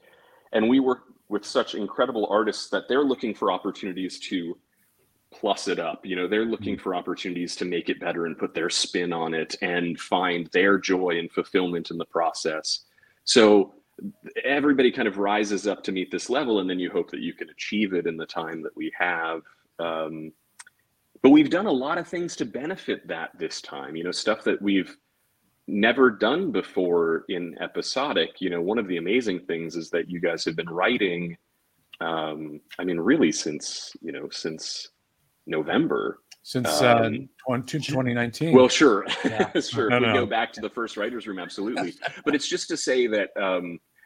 and we work with such incredible artists that they're looking for opportunities to plus it up. You know, they're looking for opportunities to make it better and put their spin on it and find their joy and fulfillment in the process. So everybody kind of rises up to meet this level, and then you hope that you can achieve it in the time that we have. But we've done a lot of things to benefit that this time, you know, stuff that we've never done before in episodic. You know, one of the amazing things is that you guys have been writing, I mean, really since November. Since 2019. Well, sure. Yeah. Sure. No, we go back to the first writer's room, absolutely. But it's just to say that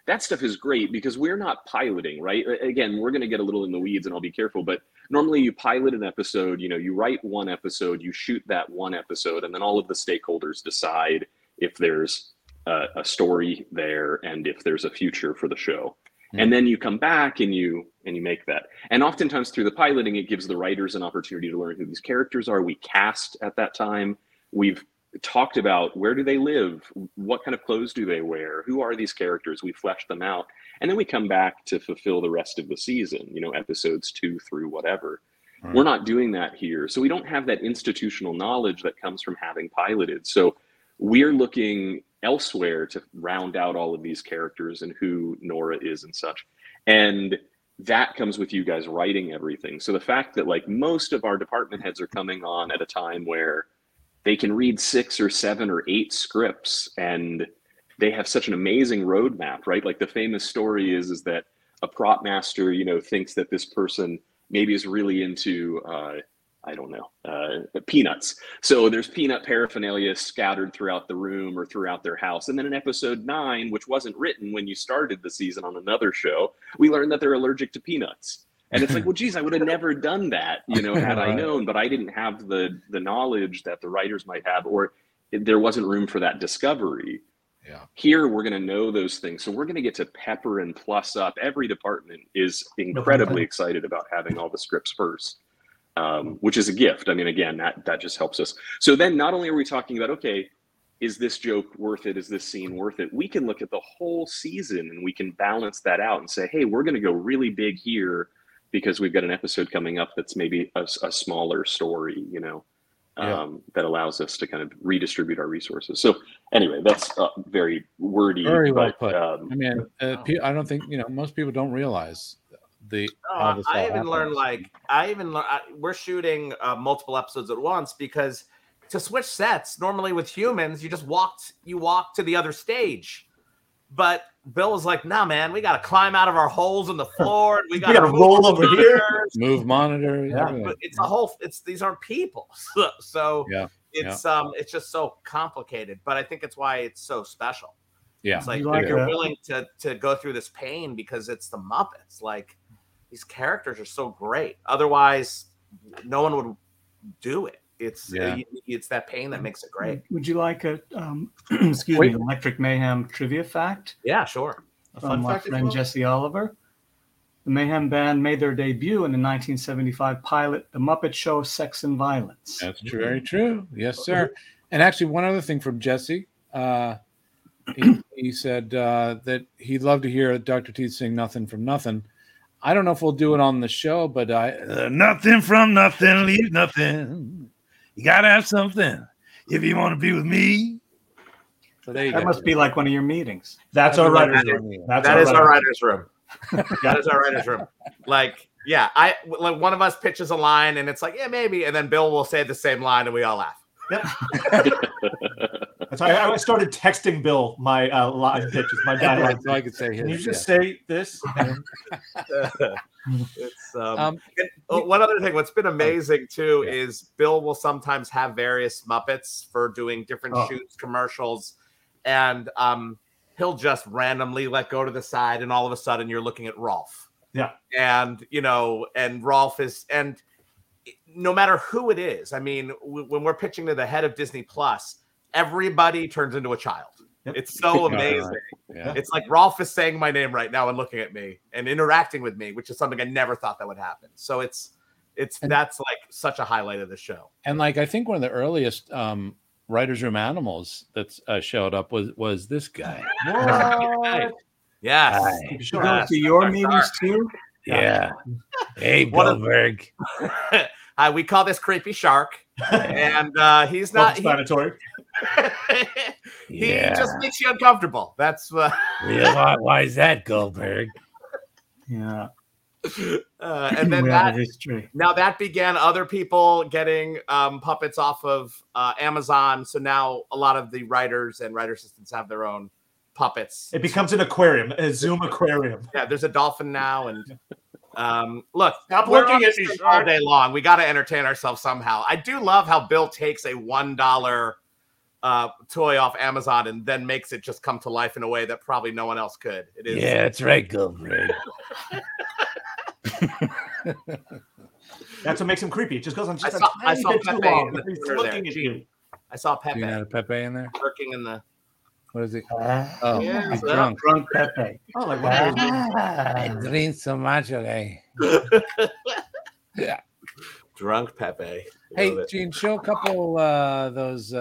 that stuff is great because we're not piloting, right? Again, we're going to get a little in the weeds, and I'll be careful, but normally you pilot an episode, you know, you write one episode, you shoot that one episode, and then all of the stakeholders decide if there's a story there and if there's a future for the show. And then you come back and you make that. And oftentimes through the piloting, it gives the writers an opportunity to learn who these characters are. We cast at that time. We've talked about where do they live? What kind of clothes do they wear? Who are these characters? We flesh them out. And then we come back to fulfill the rest of the season, you know, episodes 2 through whatever. Right. We're not doing that here. So we don't have that institutional knowledge that comes from having piloted. So we're looking elsewhere to round out all of these characters and who Nora is and such. And that comes with you guys writing everything. So the fact that like most of our department heads are coming on at a time where they can read 6 or 7 or 8 scripts, and they have such an amazing roadmap, right? Like the famous story is that a prop master, you know, thinks that this person maybe is really into, I don't know, peanuts. So there's peanut paraphernalia scattered throughout the room or throughout their house. And then in episode 9, which wasn't written when you started the season on another show, we learned that they're allergic to peanuts. And it's like, well, geez, I would have never done that, you know, had I known, but I didn't have the knowledge that the writers might have, or there wasn't room for that discovery. Yeah. Here, we're going to know those things. So we're going to get to pepper and plus up. Every department is incredibly excited about having all the scripts first. Which is a gift. I mean, again, that just helps us. So then not only are we talking about, okay, is this joke worth it? Is this scene worth it? We can look at the whole season, and we can balance that out and say, hey, we're going to go really big here because we've got an episode coming up that's maybe a smaller story, you know, that allows us to kind of redistribute our resources. So anyway, that's very wordy. Very well put. I mean, I don't think, you know, most people don't realize we're shooting multiple episodes at once, because to switch sets normally with humans, you walk to the other stage, but Bill was like, nah, man, we got to climb out of our holes in the floor, and we got to roll over here, move monitors. Yeah. But it's a whole, these aren't people. So yeah. It's just so complicated, but I think it's why it's so special. Yeah. It's like you're willing to go through this pain because it's the Muppets. Like, these characters are so great. Otherwise, no one would do it. It's that pain that makes it great. Would you like a Electric Mayhem trivia fact? Yeah, sure. A fun fact from my friend Jesse Oliver. The Mayhem Band made their debut in the 1975 pilot The Muppet Show: Sex and Violence. That's true, very true. Yes, sir. And actually, one other thing from Jesse. He said that he'd love to hear Dr. Teeth sing "Nothing from Nothing." I don't know if we'll do it on the show, but nothing from nothing leaves nothing. You gotta have something if you want to be with me. So there you go. That must be like one of your meetings. That's our writer's room. That is our writer's room. That is our writer's room. Like, yeah, I like one of us pitches a line and it's like, yeah, maybe. And then Bill will say the same line and we all laugh. Yep. That's I started texting Bill my line pitches, my dialogue. So I could say his. Can you just say this? It's, one other thing, what's been amazing too is Bill will sometimes have various Muppets for doing different shoots, commercials, and he'll just randomly let go to the side, and all of a sudden you're looking at Rolf. Yeah, and you know, and Rolf is and. No matter who it is, I mean, when we're pitching to the head of Disney Plus, everybody turns into a child. It's so amazing. Yeah. It's like Rolf is saying my name right now and looking at me and interacting with me, which is something I never thought that would happen. So that's like such a highlight of the show. And like I think one of the earliest writers' room animals that showed up was this guy. Yes, you should go to your meetings too. Yeah. Hey, Goldberg. We call this Creepy Shark. And he's not... He just makes you uncomfortable. That's... why is that, Goldberg? Yeah. And then that began other people getting puppets off of Amazon. So now a lot of the writers and writer assistants have their own puppets. It becomes an aquarium, a Zoom aquarium. Yeah, there's a dolphin now. And look, stop looking at these all day long. We got to entertain ourselves somehow. I do love how Bill takes a $1 toy off Amazon and then makes it just come to life in a way that probably no one else could. It is. Yeah, that's right, Goldberg. That's what makes him creepy. It just goes on. Just I saw Pepe. I saw Pepe. You had Pepe in there working in the. What is it? Oh, yeah, he's drunk Pepe. Oh, like I drink so much, okay? Yeah. Drunk Pepe. Hey, Gene, show a couple those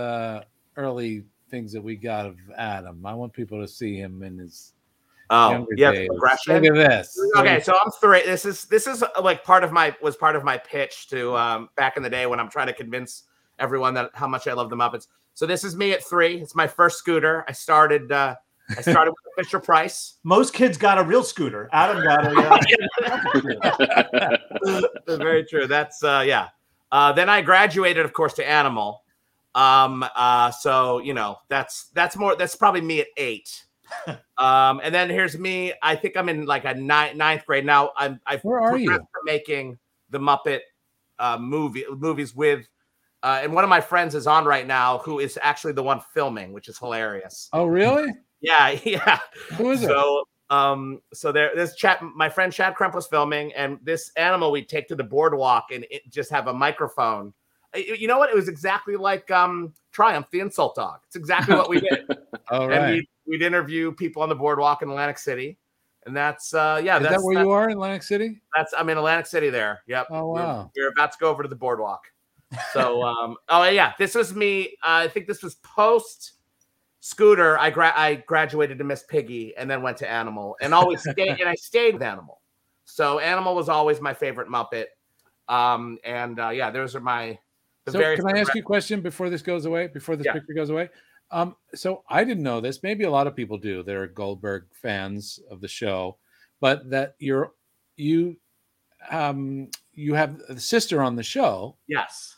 early things that we got of Adam. I want people to see him in his younger days. Look at this. Okay, so I'm three. This is like part of my pitch to back in the day when I'm trying to convince everyone that how much I love the Muppets. So this is me at 3. It's my first scooter. I started with a Fisher Price. Most kids got a real scooter. Adam got a Very true. That's yeah. Then I graduated, of course, to Animal. So you know, that's probably me at 8. And then here's me. I think I'm in like a ninth grade now. I've Where are you? Making the Muppet movies with. And one of my friends is on right now who is actually the one filming, which is hilarious. Oh, really? Yeah. Who is it? So there's Chad, my friend Chad Kremp was filming, and this animal we take to the boardwalk and it just have a microphone. You know what? It was exactly like Triumph, the Insult Dog. It's exactly what we did. All right. And we'd interview people on the boardwalk in Atlantic City. And that's that's where you are in Atlantic City? I'm in Atlantic City there. Yep. Oh, wow. We're about to go over to the boardwalk. So, this was me. I think this was post scooter. I graduated to Miss Piggy and then went to Animal and always stayed. And I stayed with Animal. So Animal was always my favorite Muppet. Those are my. Can I ask you a question before this goes away? Before this picture goes away? So I didn't know this. Maybe a lot of people do. They're Goldberg fans of the show, but that you have the sister on the show. Yes.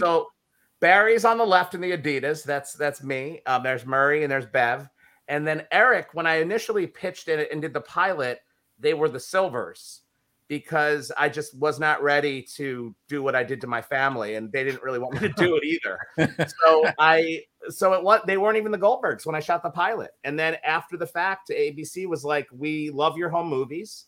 So Barry's on the left in the Adidas. That's me. There's Murray and there's Bev. And then Eric, when I initially pitched in it and did the pilot, they were the Silvers because I just was not ready to do what I did to my family. And they didn't really want me to do it either. They weren't even the Goldbergs when I shot the pilot. And then after the fact, ABC was like, we love your home movies.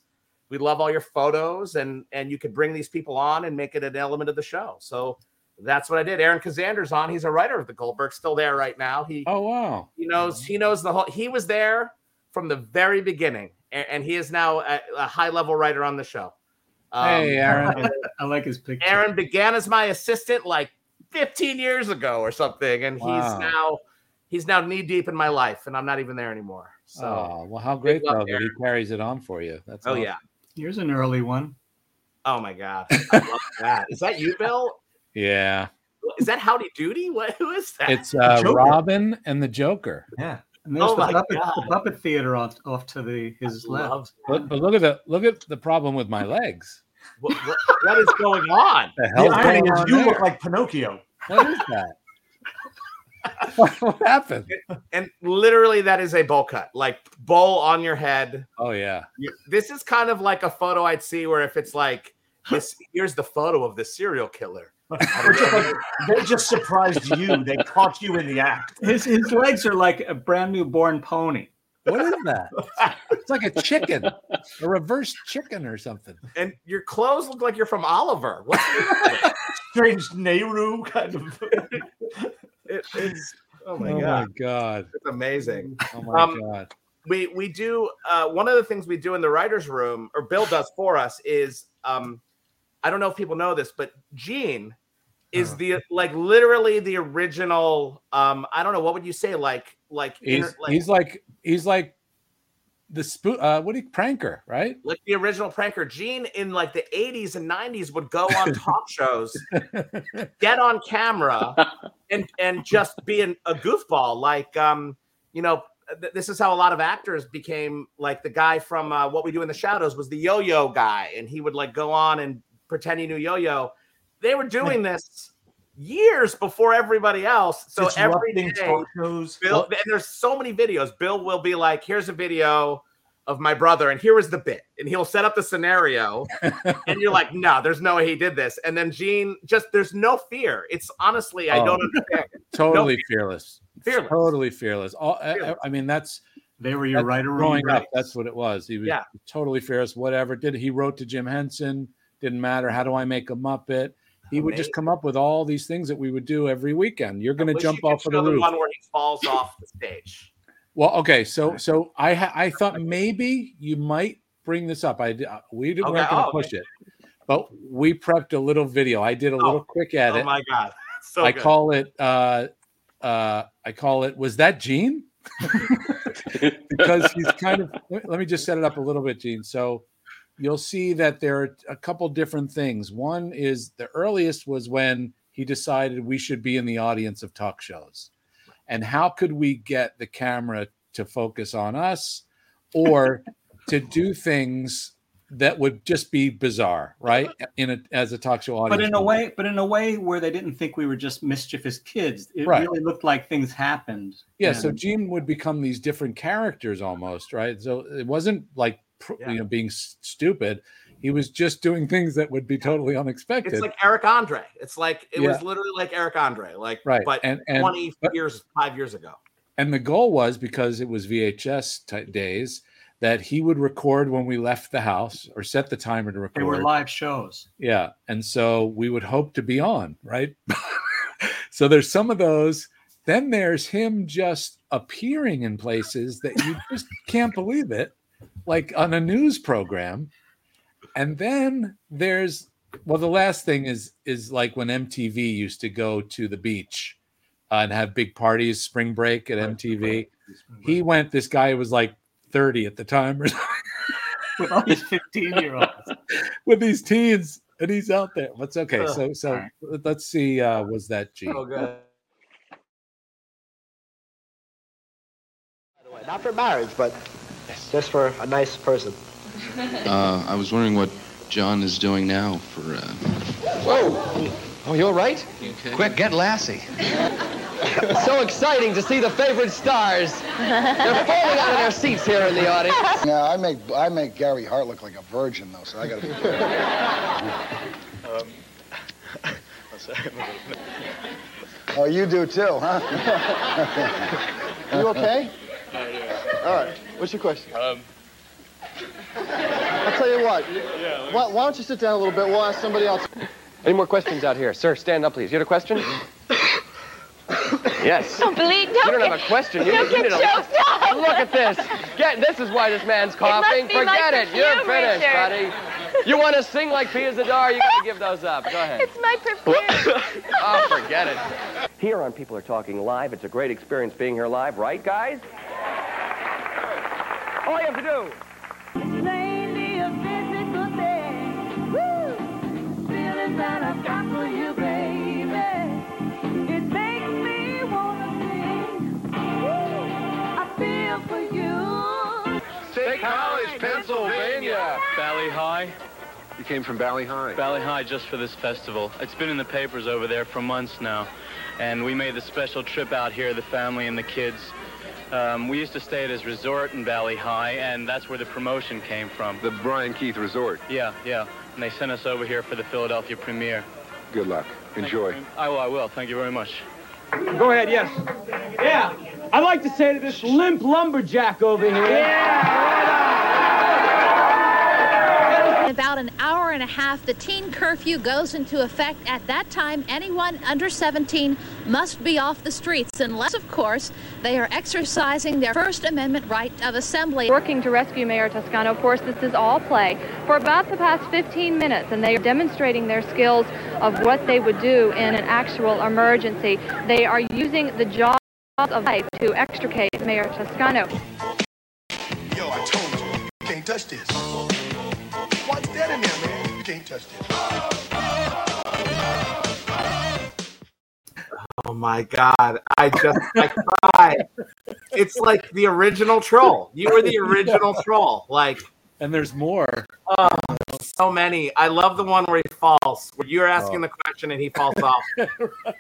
We love all your photos, and you could bring these people on and make it an element of the show. So that's what I did. Aaron Kazander's on. He's a writer of the Goldbergs, still there right now. He knows the whole. He was there from the very beginning, and he is now a high-level writer on the show. Hey, Aaron. I like his picture. Aaron began as my assistant like 15 years ago or something, and he's now knee-deep in my life, and I'm not even there anymore. So, how great, though, that he carries it on for you. That's awesome. Yeah. Here's an early one. Oh, my God. I love that. Is that you, Bill? Yeah. Is that Howdy Doody? Who is that? It's Robin and the Joker. Yeah. And there's the puppet theater off to his left. But look at the problem with my legs. What is going on? You look like Pinocchio. What is that? What happened? And literally, that is a bowl cut, like bowl on your head. Oh yeah. This is kind of like a photo I'd see where if it's like this. Here's the photo of the serial killer. They just surprised you. They caught you in the act. His legs are like a brand new born pony. What is that? It's like a chicken, a reverse chicken or something. And your clothes look like you're from Oliver. What? Strange Nehru kind of. It's oh my god, it's amazing. Oh my god. We do one of the things we do in the writer's room, or Bill does for us, is I don't know if people know this, but Gene is literally the original. I don't know, what would you say? He's like the spook. Pranker, right? Like the original pranker. Gene in like the 80s and 90s would go on talk shows, get on camera, and just be a goofball. Like this is how a lot of actors became. Like the guy from What We Do in the Shadows was the yo-yo guy, and he would like go on and pretend he knew yo-yo. They were doing this years before everybody else. So every day, Bill, and there's so many videos. Bill will be like, "Here's a video of my brother, and here is the bit," and he'll set up the scenario, and you're like, "No, there's no way he did this." And then Gene, just there's no fear. It's honestly, I don't understand. Totally fearless. Fearless. Totally fearless. I mean, that's. They were your writer growing up. That's what it was. He was totally fearless. Whatever he wrote to Jim Henson. Didn't matter. How do I make a Muppet? He would just come up with all these things that we would do every weekend. You're going to jump off of the roof. One where he falls off the stage. Well, okay. So I thought maybe you might bring this up. We weren't going to push it, but we prepped a little video. I did a little quick edit. Oh my god! So good. I call it. Was that Gene? Because he's kind of. Let me just set it up a little bit, Gene. So. You'll see that there are a couple different things. One is the earliest was when he decided we should be in the audience of talk shows. And how could we get the camera to focus on us or to do things that would just be bizarre, right? As a talk show audience. But in a way where they didn't think we were just mischievous kids. It really looked like things happened. Yeah, so Gene would become these different characters almost, right? So it wasn't like being stupid. He was just doing things that would be totally unexpected. It's like Eric Andre. It was literally like Eric Andre, but 5 years ago. And the goal was, because it was VHS type days, that he would record when we left the house or set the timer to record. They were live shows. Yeah. And so we would hope to be on, right? So there's some of those. Then there's him just appearing in places that you just can't believe it. Like on a news program. And then there's, the last thing is like when MTV used to go to the beach and have big parties, spring break at MTV. Right. He went, this guy was like 30 at the time or something. With all these 15-year-olds. With these teens, and he's out there. That's okay. So let's see, was that Gene? Oh, good. Not for marriage, but... just for a nice person. I was wondering what John is doing now for... Whoa! Oh, you all right? You okay? Quick, get Lassie. So exciting to see the favorite stars. They're falling out of their seats here in the audience. Now, I make Gary Hart look like a virgin, though, so I gotta be careful. Oh, you do too, huh? You okay? All right. What's your question? I'll tell you what. Yeah, why don't you sit down a little bit? We'll ask somebody else. Any more questions out here? Sir, stand up, please. You had a question? Yes. You don't have a question. You don't get choked up. Look at this. This is why this man's coughing. Forget it. You're finished, buddy. You want to sing like Pia Zadar? You got to give those up. Go ahead. It's my perfume. Oh, forget it. Here on People Are Talking Live, it's a great experience being here live. Right, guys? All you have to do. It's mainly a physical thing. Woo! Feelings that I've got for you, baby. Valley High. You came from Valley High? Valley High, just for this festival. It's been in the papers over there for months now. And we made the special trip out here, the family and the kids. We used to stay at his resort in Valley High, and that's where the promotion came from. The Brian Keith Resort? Yeah. And they sent us over here for the Philadelphia premiere. Good luck. Enjoy. I will. Thank you very much. Go ahead, yes. Yeah. I'd like to say to this limp lumberjack over here. Yeah! In about an hour and a half, the teen curfew goes into effect. At that time, anyone under 17 must be off the streets, unless, of course, they are exercising their First Amendment right of assembly. Working to rescue Mayor Toscano, of course, this is all play for about the past 15 minutes, and they are demonstrating their skills of what they would do in an actual emergency. They are using the jaws of life to extricate Mayor Toscano. Yo, I told you, you can't touch this. What's that in there, man? You can't touch this. Oh my God, I cried. It's like the original troll. You were the original troll. Like, and there's more. Oh, so many. I love the one where he falls, where you're asking the question and he falls off. Right.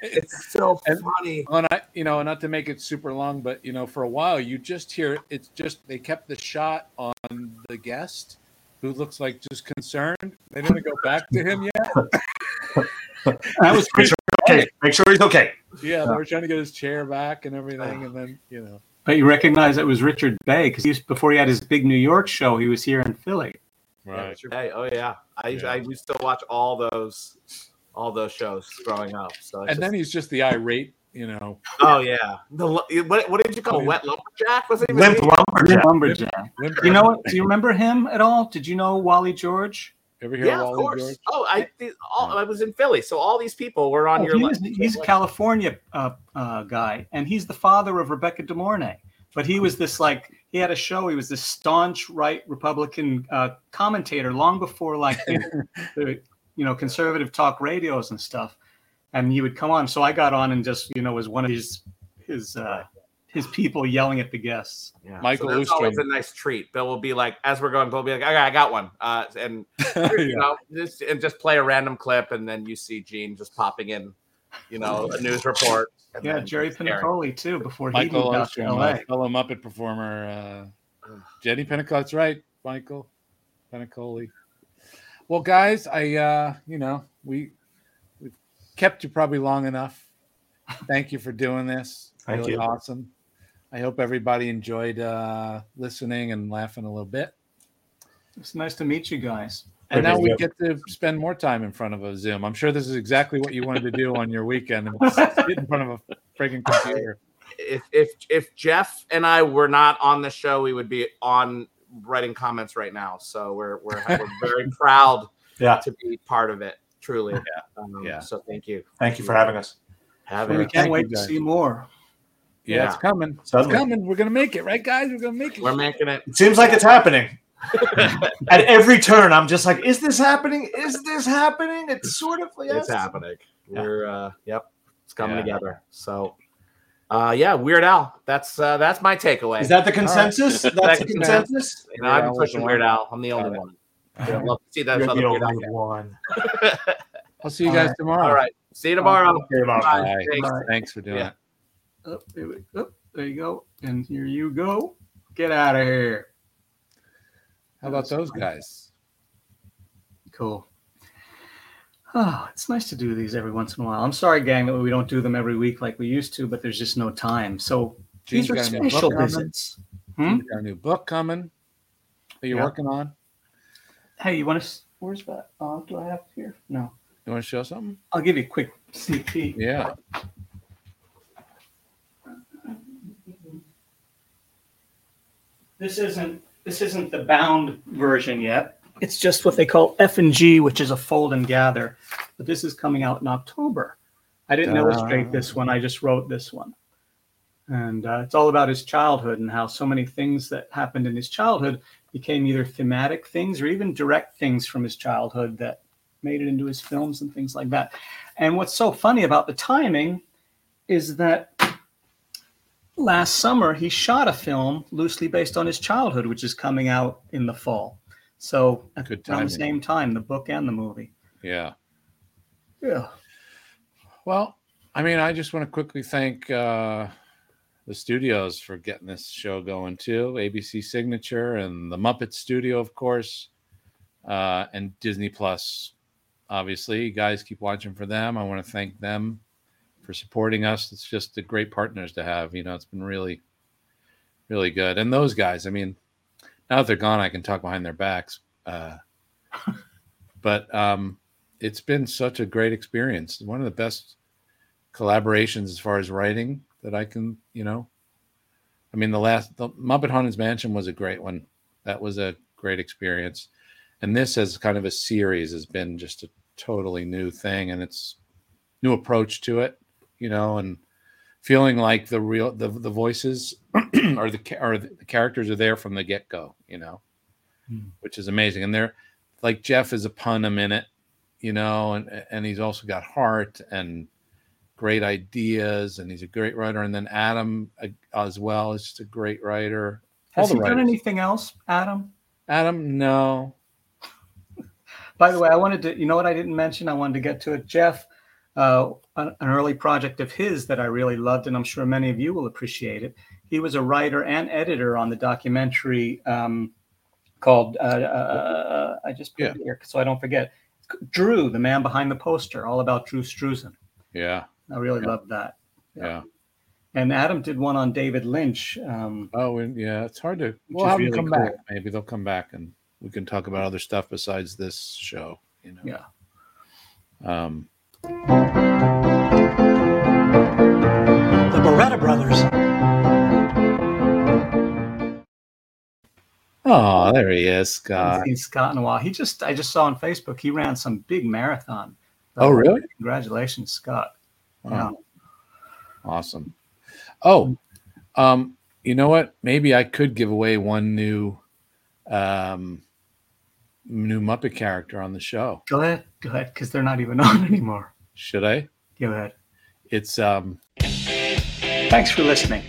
It's so funny. And I not to make it super long, but you know, for a while you just hear it's just they kept the shot on the guest who looks like just concerned. They didn't go back to him yet. That was pretty okay. Make sure he's okay. Yeah, they were trying to get his chair back and everything, and then you know. But you recognize it was Richard Bay because before he had his big New York show, he was here in Philly. Right. Yeah, hey, oh yeah, I used to watch all those shows growing up. So and then he's just the irate, you know. Oh yeah, what did you call him? Wet lumberjack? Was it limp lumberjack? Lumberjack. You know what? Do you remember him at all? Did you know Wally George? Ever hear of course. George? Oh, I was in Philly, so all these people were on your list. He's a California guy, and he's the father of Rebecca De Mornay. But he was this he had a show. He was this staunch right Republican commentator long before the conservative talk radios and stuff. And he would come on. So I got on and just was one of his people yelling at the guests. Yeah. Michael Ustrom. So always a nice treat. Bill will be like, as we're going, Bill will be like, okay, I got one. And just play a random clip. And then you see Gene just popping in, a news report. Yeah, Jerry Pinnacoli too, before Michael he moved Ostrom, out to LA. Fellow Muppet performer, Jenny Pinnacoli. That's right, Michael Pinnacoli. Well, guys, we kept you probably long enough. Thank you for doing this. Thank you. Awesome. I hope everybody enjoyed listening and laughing a little bit. It's nice to meet you guys. And now we get to spend more time in front of a Zoom. I'm sure this is exactly what you wanted to do on your weekend, sit in front of a freaking computer. If Jeff and I were not on the show, we would be on writing comments right now. So we're very proud to be part of it, truly. Yeah. So thank you. Thank you for having us. We can't wait to see more. Yeah, it's coming. Suddenly. It's coming. We're going to make it. Right, guys? We're going to make it. We're making it. It seems like it's happening. At every turn, I'm just like, is this happening? Is this happening? It's sort of like it's happening. Yeah. We're, it's coming together. So, Weird Al. That's my takeaway. Is that the consensus? Right. That's the consensus? You know, I've been pushing Weird Al. I'm the only one. I'd love to see that other Weird Al. One. I'll see you guys tomorrow. All right. See you tomorrow. Bye. Thanks for doing it. There you go. And here you go. Get out of here. How about those guys? Cool. Oh, it's nice to do these every once in a while. I'm sorry, gang, that we don't do them every week like we used to, but there's just no time. So these are special visits. We've got a new book coming that you're working on. Hey, you want to... Where's that? Do I have it here? No. You want to show something? I'll give you a quick CP. Yeah. This isn't the bound version yet. It's just what they call F&G, which is a fold and gather. But this is coming out in October. I didn't illustrate this one. I just wrote this one. And it's all about his childhood and how so many things that happened in his childhood became either thematic things or even direct things from his childhood that made it into his films and things like that. And what's so funny about the timing is that last summer he shot a film loosely based on his childhood, which is coming out in the fall. So at the same time, the book and the movie. Yeah. Yeah. Well, I mean, I just want to quickly thank the studios for getting this show going too. ABC Signature and the Muppet Studio, of course, and Disney Plus. Obviously, you guys keep watching for them. I want to thank them for supporting us. It's just the great partners to have. You know, it's been really, really good. And those guys, I mean, now that they're gone, I can talk behind their backs. But it's been such a great experience. One of the best collaborations as far as writing that I can, you know, I mean, the Muppet Haunted's Mansion was a great one. That was a great experience. And this, as kind of a series, has been just a totally new thing, and it's new approach to it, you know, and feeling like the voices or the characters are there from the get go, you know, which is amazing. And they're like, Jeff is a pun a minute, you know, and he's also got heart and great ideas, and he's a great writer. And then Adam as well is just a great writer. Has he done anything else, Adam? Adam, no. By the way, I wanted to, you know what I didn't mention? I wanted to get to it. Jeff, an early project of his that I really loved, and I'm sure many of you will appreciate it. He was a writer and editor on the documentary called, I just put it here so I don't forget, Drew, the man behind the poster, all about Drew Struzan. Yeah. I really loved that. Yeah. And Adam did one on David Lynch. It's hard to, we'll have them really come back. Maybe they'll come back and we can talk about other stuff besides this show, you know. Yeah. The Barretta Brothers. Oh, there he is, Scott. I haven't seen Scott in a while. I just saw on Facebook he ran some big marathon. Oh, really? Congratulations, Scott. Wow. Yeah. Awesome. Oh, you know what? Maybe I could give away one new Muppet character on the show. Go ahead, because they're not even on anymore. Should I? Go ahead. It's Thanks for listening.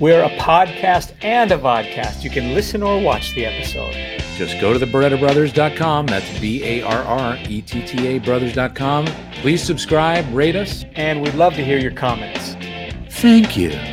We're a podcast and a vodcast. You can listen or watch the episode. Just go to the BarrettaBrothers.com. That's Barretta Brothers.com. Please subscribe, rate us, and we'd love to hear your comments. Thank you.